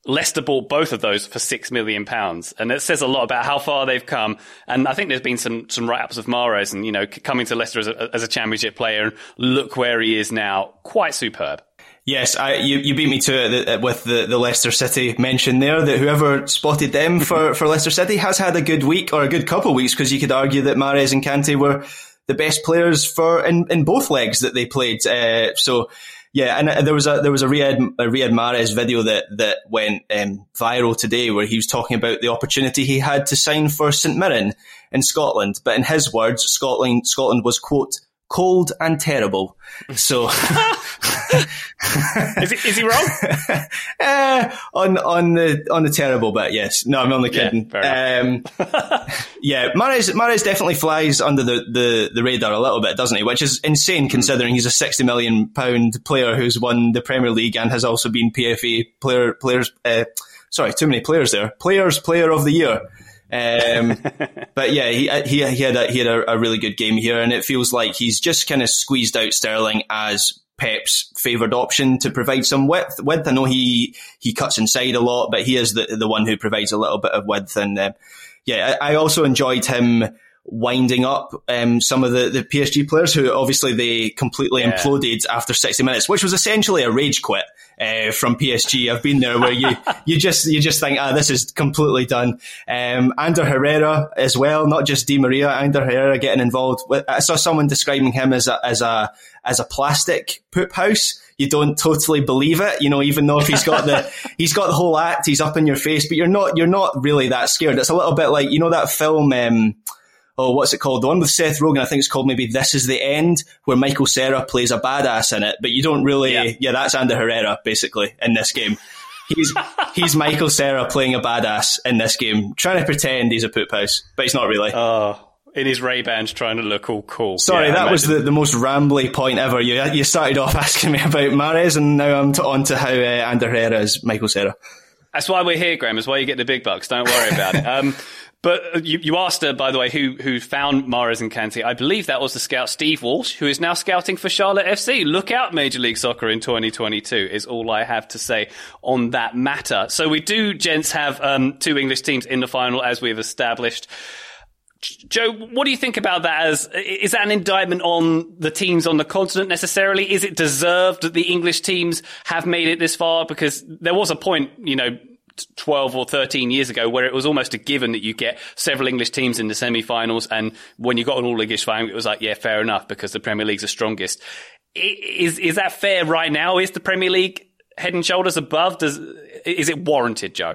Leicester bought both of those for six million pounds. And it says a lot about how far they've come. And I think there's been some, some write-ups of Mahrez and, you know, coming to Leicester as a, as a championship player. And look where he is now. Quite superb. Yes, I, you, you beat me to it with the, the Leicester City mention there, that whoever spotted them for, for Leicester City has had a good week or a good couple of weeks, because you could argue that Mahrez and Kante were the best players for in, in both legs that they played. Uh, so... Yeah, and there was a there was a Riyad, a Riyad Mahrez video that that went um, viral today, where he was talking about the opportunity he had to sign for St Mirren in Scotland. But in his words, Scotland Scotland was, quote, cold and terrible. So is, he, is he wrong? uh, on on the on the terrible bit, yes. No, I'm only kidding. Yeah, um, yeah Mahrez Mahrez definitely flies under the, the, the radar a little bit, doesn't he? Which is insane considering he's a sixty million pound player who's won the Premier League and has also been P F A player players. Uh, sorry, too many players there. Players Player of the Year. um, but yeah, he he he had a, he had a, a really good game here, and it feels like he's just kind of squeezed out Sterling as Pep's favoured option to provide some width. Width, I know he he cuts inside a lot, but he is the the one who provides a little bit of width. And uh, yeah, I, I also enjoyed him winding up um, some of the, the P S G players, who obviously they completely yeah. imploded after sixty minutes, which was essentially a rage quit. Uh, from P S G. I've been there, where you, you just, you just think, ah, this is completely done. Um, Ander Herrera as well, not just Di Maria, Ander Herrera getting involved with, I saw someone describing him as a, as a, as a plastic poop house. You don't totally believe it, you know, even though if he's got the, he's got the whole act, he's up in your face, but you're not, you're not really that scared. It's a little bit like, you know, that film, um, oh, what's it called? The one with Seth Rogen, I think it's called maybe This Is the End, where Michael Cera plays a badass in it, but you don't really, yeah, yeah that's Ander Herrera, basically, in this game. He's he's Michael Cera playing a badass in this game, trying to pretend he's a poop house, but he's not really. Oh, in his Ray-Bans trying to look all cool. Sorry, yeah, that was the, the most rambly point ever. You you started off asking me about Mahrez, and now I'm t- on to how uh, Ander Herrera is Michael Cera. That's why we're here, Graham. That's why you get the big bucks. Don't worry about it. Um, But you, you asked her, by the way, who, who found Mahrez and Kante. I believe that was the scout Steve Walsh, who is now scouting for Charlotte F C. Look out, Major League Soccer in twenty twenty-two is all I have to say on that matter. So we do, gents, have um, two English teams in the final, as we've established. Joe, what do you think about that? As is that an indictment on the teams on the continent necessarily? Is it deserved that the English teams have made it this far? Because there was a point, you know, twelve or thirteen years ago, where it was almost a given that you get several English teams in the semi-finals, and when you got an all-English final, it was like, yeah, fair enough, because the Premier League's the strongest. Is is that fair right now? Is the Premier League head and shoulders above? Does is it warranted, Joe?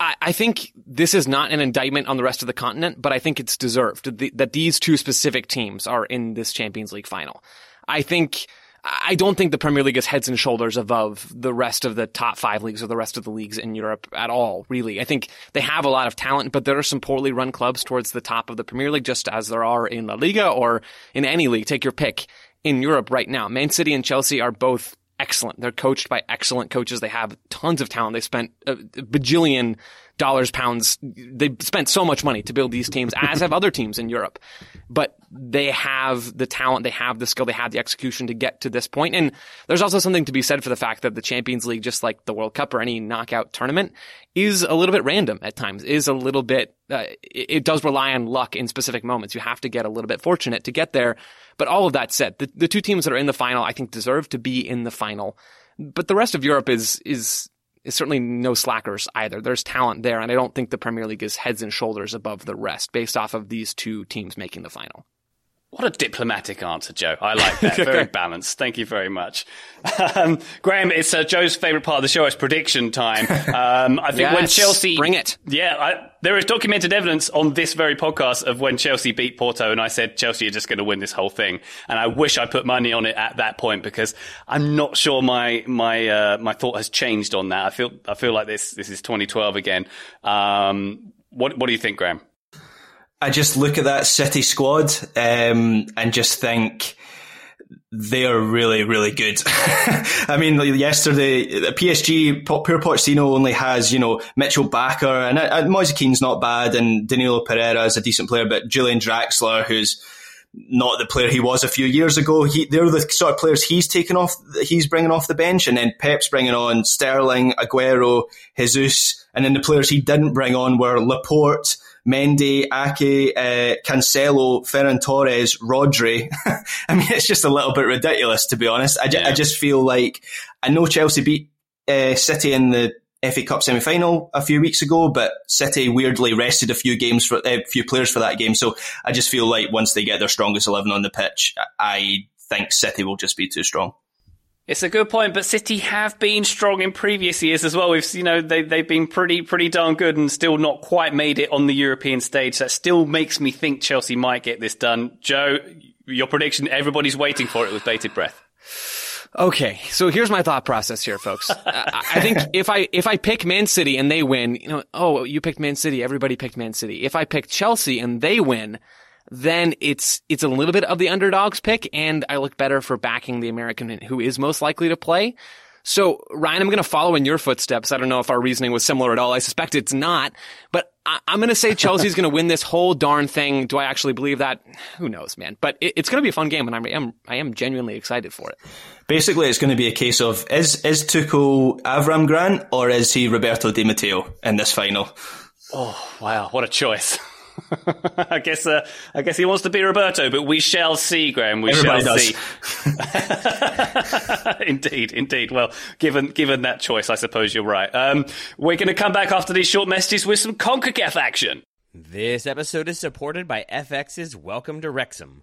I, I think this is not an indictment on the rest of the continent, but I think it's deserved the, that these two specific teams are in this Champions League final. I think... I don't think the Premier League is heads and shoulders above the rest of the top five leagues or the rest of the leagues in Europe at all, really. I think they have a lot of talent, but there are some poorly run clubs towards the top of the Premier League, just as there are in La Liga or in any league. Take your pick in Europe right now. Man City and Chelsea are both excellent. They're coached by excellent coaches. They have tons of talent. They spent a bajillion dollars, pounds. They spent so much money to build these teams, as have other teams in Europe. But they have the talent, they have the skill, they have the execution to get to this point. And there's also something to be said for the fact that the Champions League, just like the World Cup or any knockout tournament, is a little bit random at times, is a little bit, uh, it, it does rely on luck in specific moments. You have to get a little bit fortunate to get there. But all of that said, the, the two teams that are in the final, I think, deserve to be in the final. But the rest of Europe is is is certainly no slackers either. There's talent there, and I don't think the Premier League is heads and shoulders above the rest based off of these two teams making the final. What a diplomatic answer, Joe. I like that. Very balanced. Thank you very much. Um, Graham, it's uh, Joe's favourite part of the show. It's prediction time. Um, I think yes, when Chelsea... bring it. Yeah, I, there is documented evidence on this very podcast of when Chelsea beat Porto, and I said, Chelsea are just going to win this whole thing. And I wish I put money on it at that point, because I'm not sure my my uh, my thought has changed on that. I feel I feel like this this is twenty twelve again. Um, what what do you think, Graham? I just look at that City squad um, and just think they are really, really good. I mean, yesterday, the P S G, poor Pochettino only has, you know, Mitchell Bakker, and uh, Moise Keane's not bad, and Danilo Pereira is a decent player, but Julian Draxler, who's not the player he was a few years ago, he, they're the sort of players he's taken off, he's bringing off the bench, and then Pep's bringing on Sterling, Aguero, Jesus, and then the players he didn't bring on were Laporte, Mendy, Ake, uh, Cancelo, Ferran Torres, Rodri. I mean, it's just a little bit ridiculous, to be honest. I, ju- yeah. I just feel like, I know Chelsea beat uh, City in the F A Cup semi-final a few weeks ago, but City weirdly rested a few games for a uh, few players for that game. So I just feel like once they get their strongest eleven on the pitch, I think City will just be too strong. It's a good point, but City have been strong in previous years as well. We've, you know, they, they've been pretty, pretty darn good and still not quite made it on the European stage. That still makes me think Chelsea might get this done. Joe, your prediction, everybody's waiting for it with bated breath. Okay, so here's my thought process here, folks. I, I think if I, if I pick Man City and they win, you know, oh, you picked Man City, everybody picked Man City. If I pick Chelsea and they win, then it's it's a little bit of the underdog's pick, and I look better for backing the American who is most likely to play. So, Ryan, I'm going to follow in your footsteps. I don't know if our reasoning was similar at all. I suspect it's not, but I, I'm going to say Chelsea's going to win this whole darn thing. Do I actually believe that? Who knows, man? But it, it's going to be a fun game, and I'm, I'm, I am genuinely excited for it. Basically, it's going to be a case of, is, is Tuchel Avram Grant, or is he Roberto Di Matteo in this final? Oh, wow. What a choice. I guess uh, I guess he wants to be Roberto, but we shall see, Graham. We Everybody shall does. see. Indeed, indeed. Well, given given that choice, I suppose you're right. Um, we're going to come back after these short messages with some CONCACAF action. This episode is supported by F X's Welcome to Wrexham.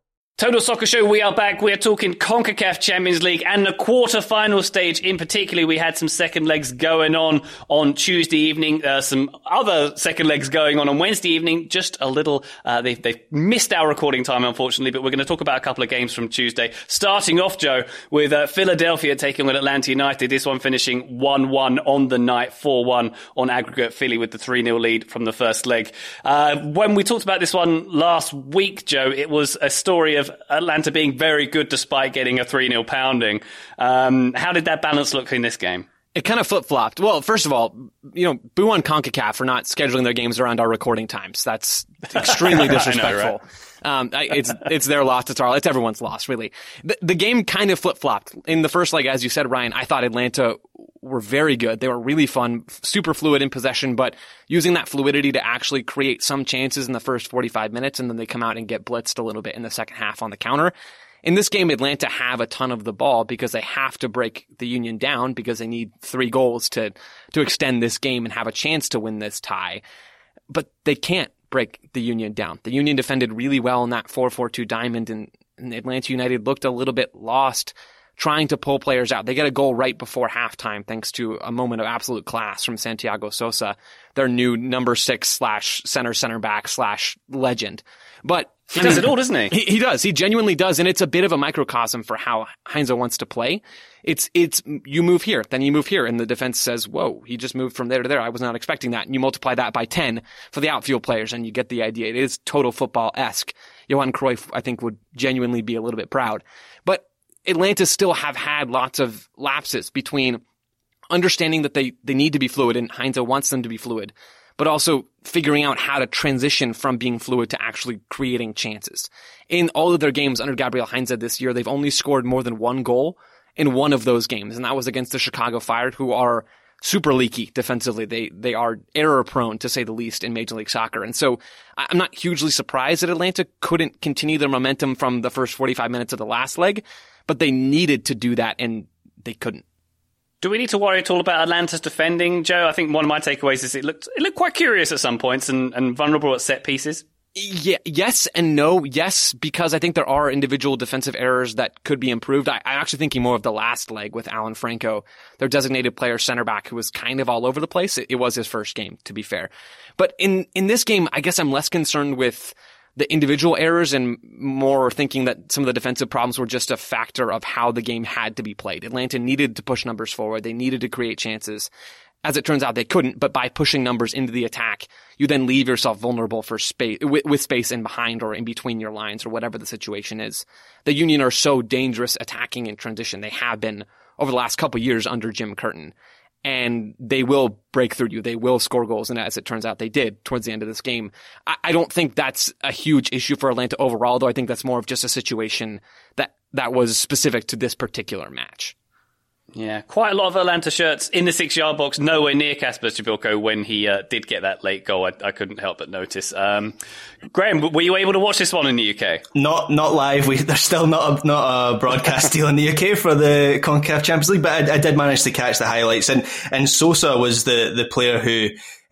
Total Soccer Show, we are back. We are talking CONCACAF Champions League and the quarterfinal stage in particular. We had some second legs going on on Tuesday evening, uh, some other second legs going on on Wednesday evening. Just a little, uh, they've, they've missed our recording time, unfortunately, but we're going to talk about a couple of games from Tuesday. Starting off, Joe, with uh, Philadelphia taking on Atlanta United. This one finishing one one on the night, four one on aggregate. Philly with the three nil lead from the first leg. Uh, when we talked about this one last week, Joe, it was a story of Atlanta being very good despite getting a three nil pounding. Um, how did that balance look in this game? It kind of flip-flopped. Well, first of all, you know, boo on CONCACAF for not scheduling their games around our recording times. That's extremely disrespectful. I know, right? um, I, it's it's their loss. It's our. It's everyone's loss, really. The, the game kind of flip-flopped. In the first leg, as you said, Ryan, I thought Atlanta were very good. They were really fun, super fluid in possession, but using that fluidity to actually create some chances in the first forty-five minutes, and then they come out and get blitzed a little bit in the second half on the counter. In this game, Atlanta have a ton of the ball because they have to break the Union down because they need three goals to to extend this game and have a chance to win this tie. But they can't break the Union down. The Union defended really well in that four four two diamond, and, and Atlanta United looked a little bit lost trying to pull players out. They get a goal right before halftime thanks to a moment of absolute class from Santiago Sosa, their new number six slash center center back slash legend. But he does it all, doesn't he? he? He does. He genuinely does. And it's a bit of a microcosm for how Heinze wants to play. It's, it's, you move here, then you move here. And the defense says, whoa, he just moved from there to there. I was not expecting that. And you multiply that by ten for the outfield players and you get the idea. It is total football-esque. Johan Cruyff, I think, would genuinely be a little bit proud. But Atlanta still have had lots of lapses between understanding that they, they need to be fluid and Heinze wants them to be fluid, but also figuring out how to transition from being fluid to actually creating chances. In all of their games under Gabriel Heinze this year, they've only scored more than one goal in one of those games, and that was against the Chicago Fire, who are super leaky defensively. They they are error-prone, to say the least, in Major League Soccer. And so I'm not hugely surprised that Atlanta couldn't continue their momentum from the first forty-five minutes of the last leg, but they needed to do that, and they couldn't. Do we need to worry at all about Atlanta's defending, Joe? I think one of my takeaways is it looked it looked quite curious at some points and, and vulnerable at set pieces. Yeah, yes and no. Yes, because I think there are individual defensive errors that could be improved. I, I'm actually thinking more of the last leg with Alan Franco, their designated player center back, who was kind of all over the place. It, it was his first game, to be fair. But in, in this game, I guess I'm less concerned with the individual errors and more thinking that some of the defensive problems were just a factor of how the game had to be played. Atlanta needed to push numbers forward. They needed to create chances. As it turns out, they couldn't, but by pushing numbers into the attack, you then leave yourself vulnerable for space, with, with space in behind or in between your lines or whatever the situation is. The Union are so dangerous attacking in transition. They have been over the last couple of years under Jim Curtin. And they will break through you. They will score goals. And as it turns out, they did towards the end of this game. I, I don't think that's a huge issue for Atlanta overall, though I think that's more of just a situation that, that was specific to this particular match. Yeah, quite a lot of Atlanta shirts in the six-yard box, nowhere near Kasper Szybylko when he uh, did get that late goal. I, I couldn't help but notice. Um, Graham, were you able to watch this one in the U K? Not not live. We, there's still not a, not a broadcast deal in the U K for the CONCACAF Champions League, but I, I did manage to catch the highlights. And, and Sosa was the, the player who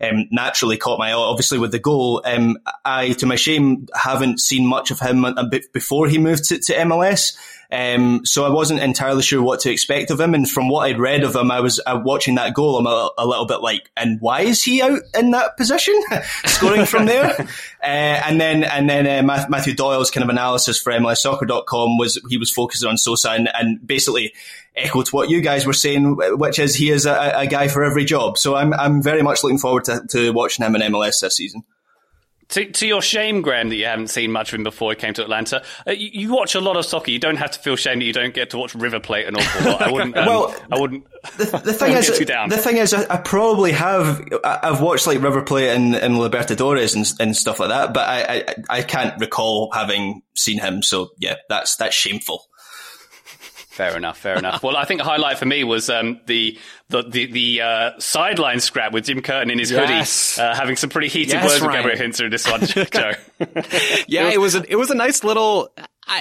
um, naturally caught my eye, obviously, with the goal. Um, I, to my shame, haven't seen much of him a bit before he moved to, to M L S. Um, so I wasn't entirely sure what to expect of him. And from what I'd read of him, I was uh, watching that goal. I'm a, a little bit like, and why is he out in that position? Scoring from there. uh, and then, and then uh, Matthew Doyle's kind of analysis for M L S soccer dot com was, he was focused on Sosa and, and basically echoed what you guys were saying, which is he is a, a guy for every job. So I'm, I'm very much looking forward to, to watching him in M L S this season. To, to your shame, Graham, that you haven't seen much of him before he came to Atlanta. Uh, you, you watch a lot of soccer. You don't have to feel shame that you don't get to watch River Plate an awful lot. I wouldn't. Um, well, I wouldn't. The, the thing is, the thing is, I, I probably have. I, I've watched like River Plate and, and Libertadores and, and stuff like that, but I, I I can't recall having seen him. So yeah, that's that's shameful. Fair enough, fair enough. Well, I think a highlight for me was um, the the the, the uh, sideline scrap with Jim Curtin in his yes. hoodie, uh, having some pretty heated yes, words Ryan. with Gabriel Hintzer in this one, Joe. Yeah, it was a, it was a nice little.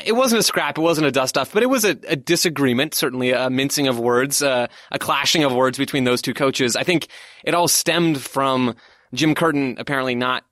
It wasn't a scrap, it wasn't a dust-off, but it was a, a disagreement, certainly a mincing of words, uh, a clashing of words between those two coaches. I think it all stemmed from Jim Curtin apparently not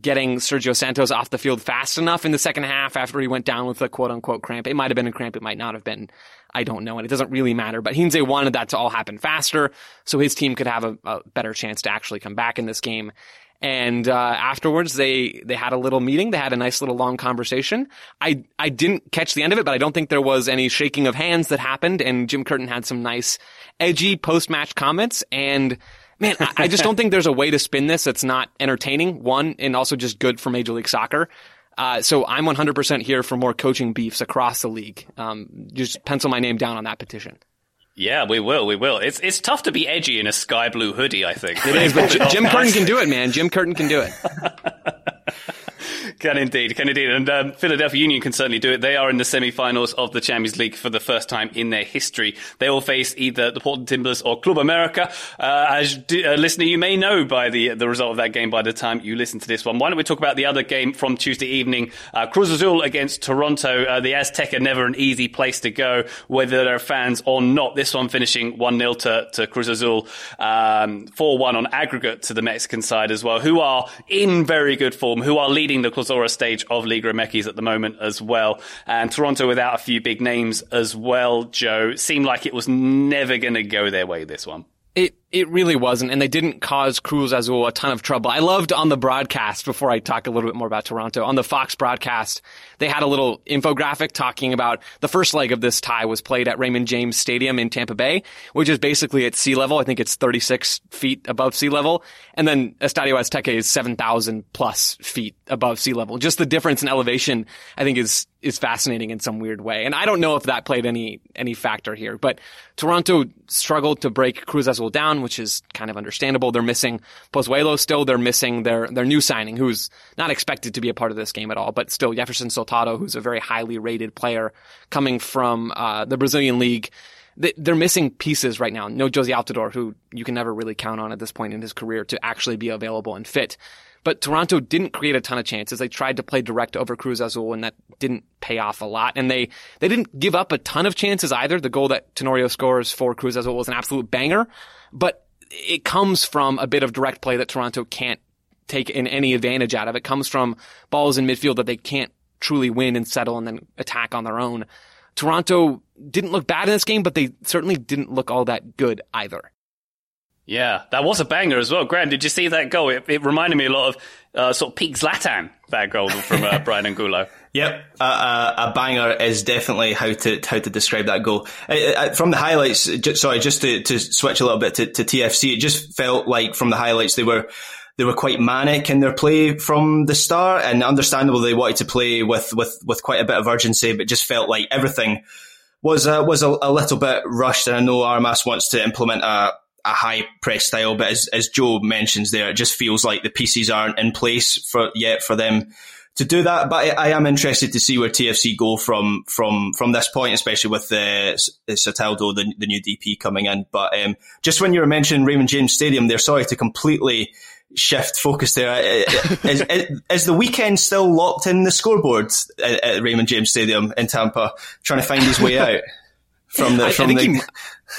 getting Sergio Santos off the field fast enough in the second half after he went down with a quote-unquote cramp. It might have been a cramp. It might not have been. I don't know. And it doesn't really matter. But Heinze wanted that to all happen faster so his team could have a, a better chance to actually come back in this game. And uh, afterwards, they, they had a little meeting. They had a nice little long conversation. I, I didn't catch the end of it, but I don't think there was any shaking of hands that happened. And Jim Curtin had some nice, edgy post-match comments. And man, I just don't think there's a way to spin this that's not entertaining, one, and also just good for Major League Soccer. Uh, so I'm one hundred percent here for more coaching beefs across the league. Um, just pencil my name down on that petition. Yeah, we will, we will. It's it's tough to be edgy in a sky blue hoodie, I think. It is, but Jim Curtin can do it, man. Jim Curtin can do it. Can indeed, can indeed. And um, Philadelphia Union can certainly do it. They are in the semi-finals of the Champions League for the first time in their history. They will face either the Portland Timbers or Club America. Uh, as a listener, you may know by the the result of that game by the time you listen to this one. Why don't we talk about the other game from Tuesday evening? Uh, Cruz Azul against Toronto. Uh, the Aztec are never an easy place to go, whether they're fans or not. This one finishing one nil to, to Cruz Azul, um, four one on aggregate to the Mexican side as well, who are in very good form, who are leading the Clausura stage of Liga M X at the moment as well. And Toronto without a few big names as well, Joe, seemed like it was never going to go their way, this one. It it really wasn't, and they didn't cause Cruz Azul a ton of trouble. I loved on the broadcast, before I talk a little bit more about Toronto, on the Fox broadcast, they had a little infographic talking about the first leg of this tie was played at Raymond James Stadium in Tampa Bay, which is basically at sea level. I think it's thirty-six feet above sea level. And then Estadio Azteca is seven thousand plus feet above sea level. Just the difference in elevation, I think, is is fascinating in some weird way. And I don't know if that played any any factor here, but Toronto struggled to break Cruz Azul down, which is kind of understandable. They're missing Pozuelo still. They're missing their their new signing, who's not expected to be a part of this game at all, but still Jefferson Soltado, who's a very highly rated player coming from uh, the Brazilian League. They, they're missing pieces right now. No Jose Altidore, who you can never really count on at this point in his career to actually be available and fit. But Toronto didn't create a ton of chances. They tried to play direct over Cruz Azul, and that didn't pay off a lot. And they, they didn't give up a ton of chances either. The goal that Tenorio scores for Cruz Azul was an absolute banger, but it comes from a bit of direct play that Toronto can't take in any advantage out of. It comes from balls in midfield that they can't truly win and settle and then attack on their own. Toronto didn't look bad in this game, but they certainly didn't look all that good either. Yeah, that was a banger as well. Graham, did you see that goal? It, it reminded me a lot of uh, sort of peak Zlatan, that goal from uh, Brian Angulo. Yep, uh, uh, a banger is definitely how to how to describe that goal. I, I, from the highlights, just, sorry, just to, to switch a little bit to, to T F C, it just felt like from the highlights they were they were quite manic in their play from the start, and understandable they wanted to play with with, with quite a bit of urgency, but just felt like everything was uh, was a, a little bit rushed. And I know Armas wants to implement a a high press style, but as, as Joe mentions there, it just feels like the pieces aren't in place for yet for them to do that. But I, I am interested to see where T F C go from from from this point, especially with the uh, Soteldo, the, the new D P coming in. But um, just when you were mentioning Raymond James Stadium there, sorry to completely shift focus there. Is, is, is the weekend still locked in the scoreboard at, at Raymond James Stadium in Tampa, trying to find his way out? From the, from I, I, think the... he,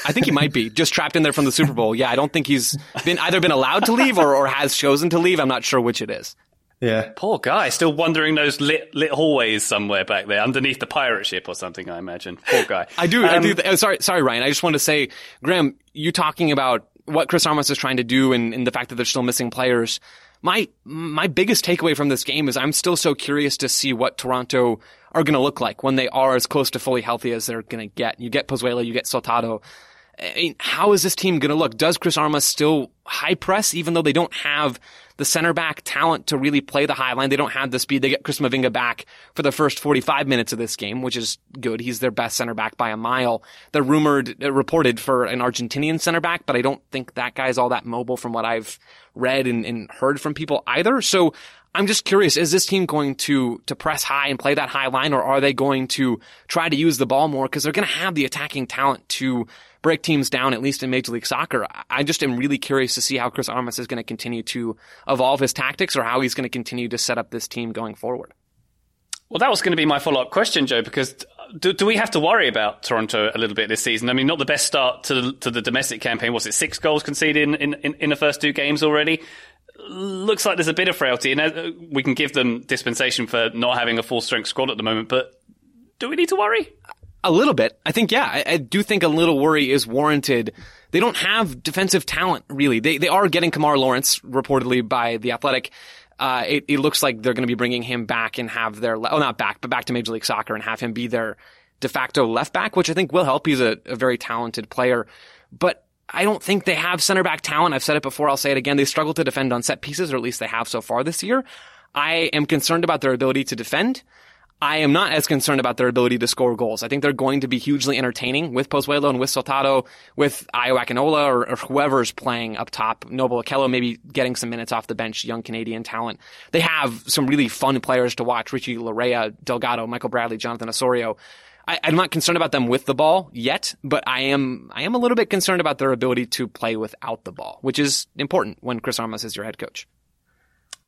I think he might be just trapped in there from the Super Bowl. Yeah, I don't think he's been either been allowed to leave or, or has chosen to leave. I'm not sure which it is. Yeah, poor guy, still wandering those lit lit hallways somewhere back there underneath the pirate ship or something. I imagine. Poor guy. I do. Um, I do. Th- sorry, sorry, Ryan. I just want to say, Graham, you talking about what Chris Armas is trying to do and, and the fact that they're still missing players. My my biggest takeaway from this game is I'm still so curious to see what Toronto are going to look like when they are as close to fully healthy as they're going to get. You get Pozuelo, you get Soltado. I mean, how is this team going to look? Does Chris Armas still high press, even though they don't have the center back talent to really play the high line? They don't have the speed. They get Chris Mavinga back for the first forty-five minutes of this game, which is good. He's their best center back by a mile. They're rumored, uh, reported for an Argentinian center back, but I don't think that guy's all that mobile from what I've read and, and heard from people either. So I'm just curious, is this team going to to press high and play that high line, or are they going to try to use the ball more? Because they're going to have the attacking talent to break teams down, at least in Major League Soccer. I just am really curious to see how Chris Armas is going to continue to evolve his tactics or how he's going to continue to set up this team going forward. Well, that was going to be my follow-up question, Joe, because do, do we have to worry about Toronto a little bit this season? I mean, not the best start to the, to the domestic campaign. Was it six goals conceded in, in, in the first two games already? Looks like there's a bit of frailty, and we can give them dispensation for not having a full-strength squad at the moment, but do we need to worry? A little bit. I think, yeah, I, I do think a little worry is warranted. They don't have defensive talent, really. They they are getting Kamar Lawrence, reportedly, by The Athletic. Uh, it, it looks like they're going to be bringing him back and have their – oh, not back, but back to Major League Soccer and have him be their de facto left back, which I think will help. He's a, a very talented player. But I don't think they have center back talent. I've said it before. I'll say it again. They struggle to defend on set pieces, or at least they have so far this year. I am concerned about their ability to defend. I am not as concerned about their ability to score goals. I think they're going to be hugely entertaining with Pozuelo and with Soltado, with Ayo Akinola, or, or whoever's playing up top. Noble Okello maybe getting some minutes off the bench, young Canadian talent. They have some really fun players to watch. Richie Larea, Delgado, Michael Bradley, Jonathan Osorio. I, I'm not concerned about them with the ball yet, but I am I am a little bit concerned about their ability to play without the ball, which is important when Chris Armas is your head coach.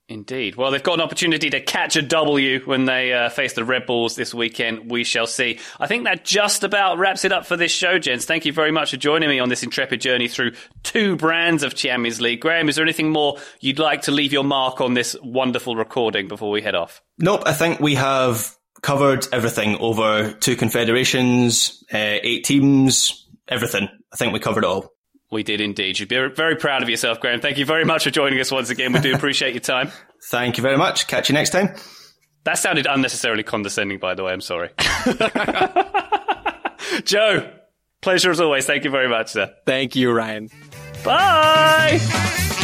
Indeed. Well, they've got an opportunity to catch a W when they uh, face the Red Bulls this weekend. We shall see. I think that just about wraps it up for this show, gents. Thank you very much for joining me on this intrepid journey through two brands of Champions League. Graham, is there anything more you'd like to leave your mark on this wonderful recording before we head off? Nope. I think we have covered everything over two confederations, uh, eight teams, everything. I think we covered it all. We did indeed. You'd be very proud of yourself, Graham. Thank you very much for joining us once again. We do appreciate your time. Thank you very much. Catch you next time. That sounded unnecessarily condescending, by the way. I'm sorry. Joe, pleasure as always. Thank you very much, sir. Thank you, Ryan. Bye.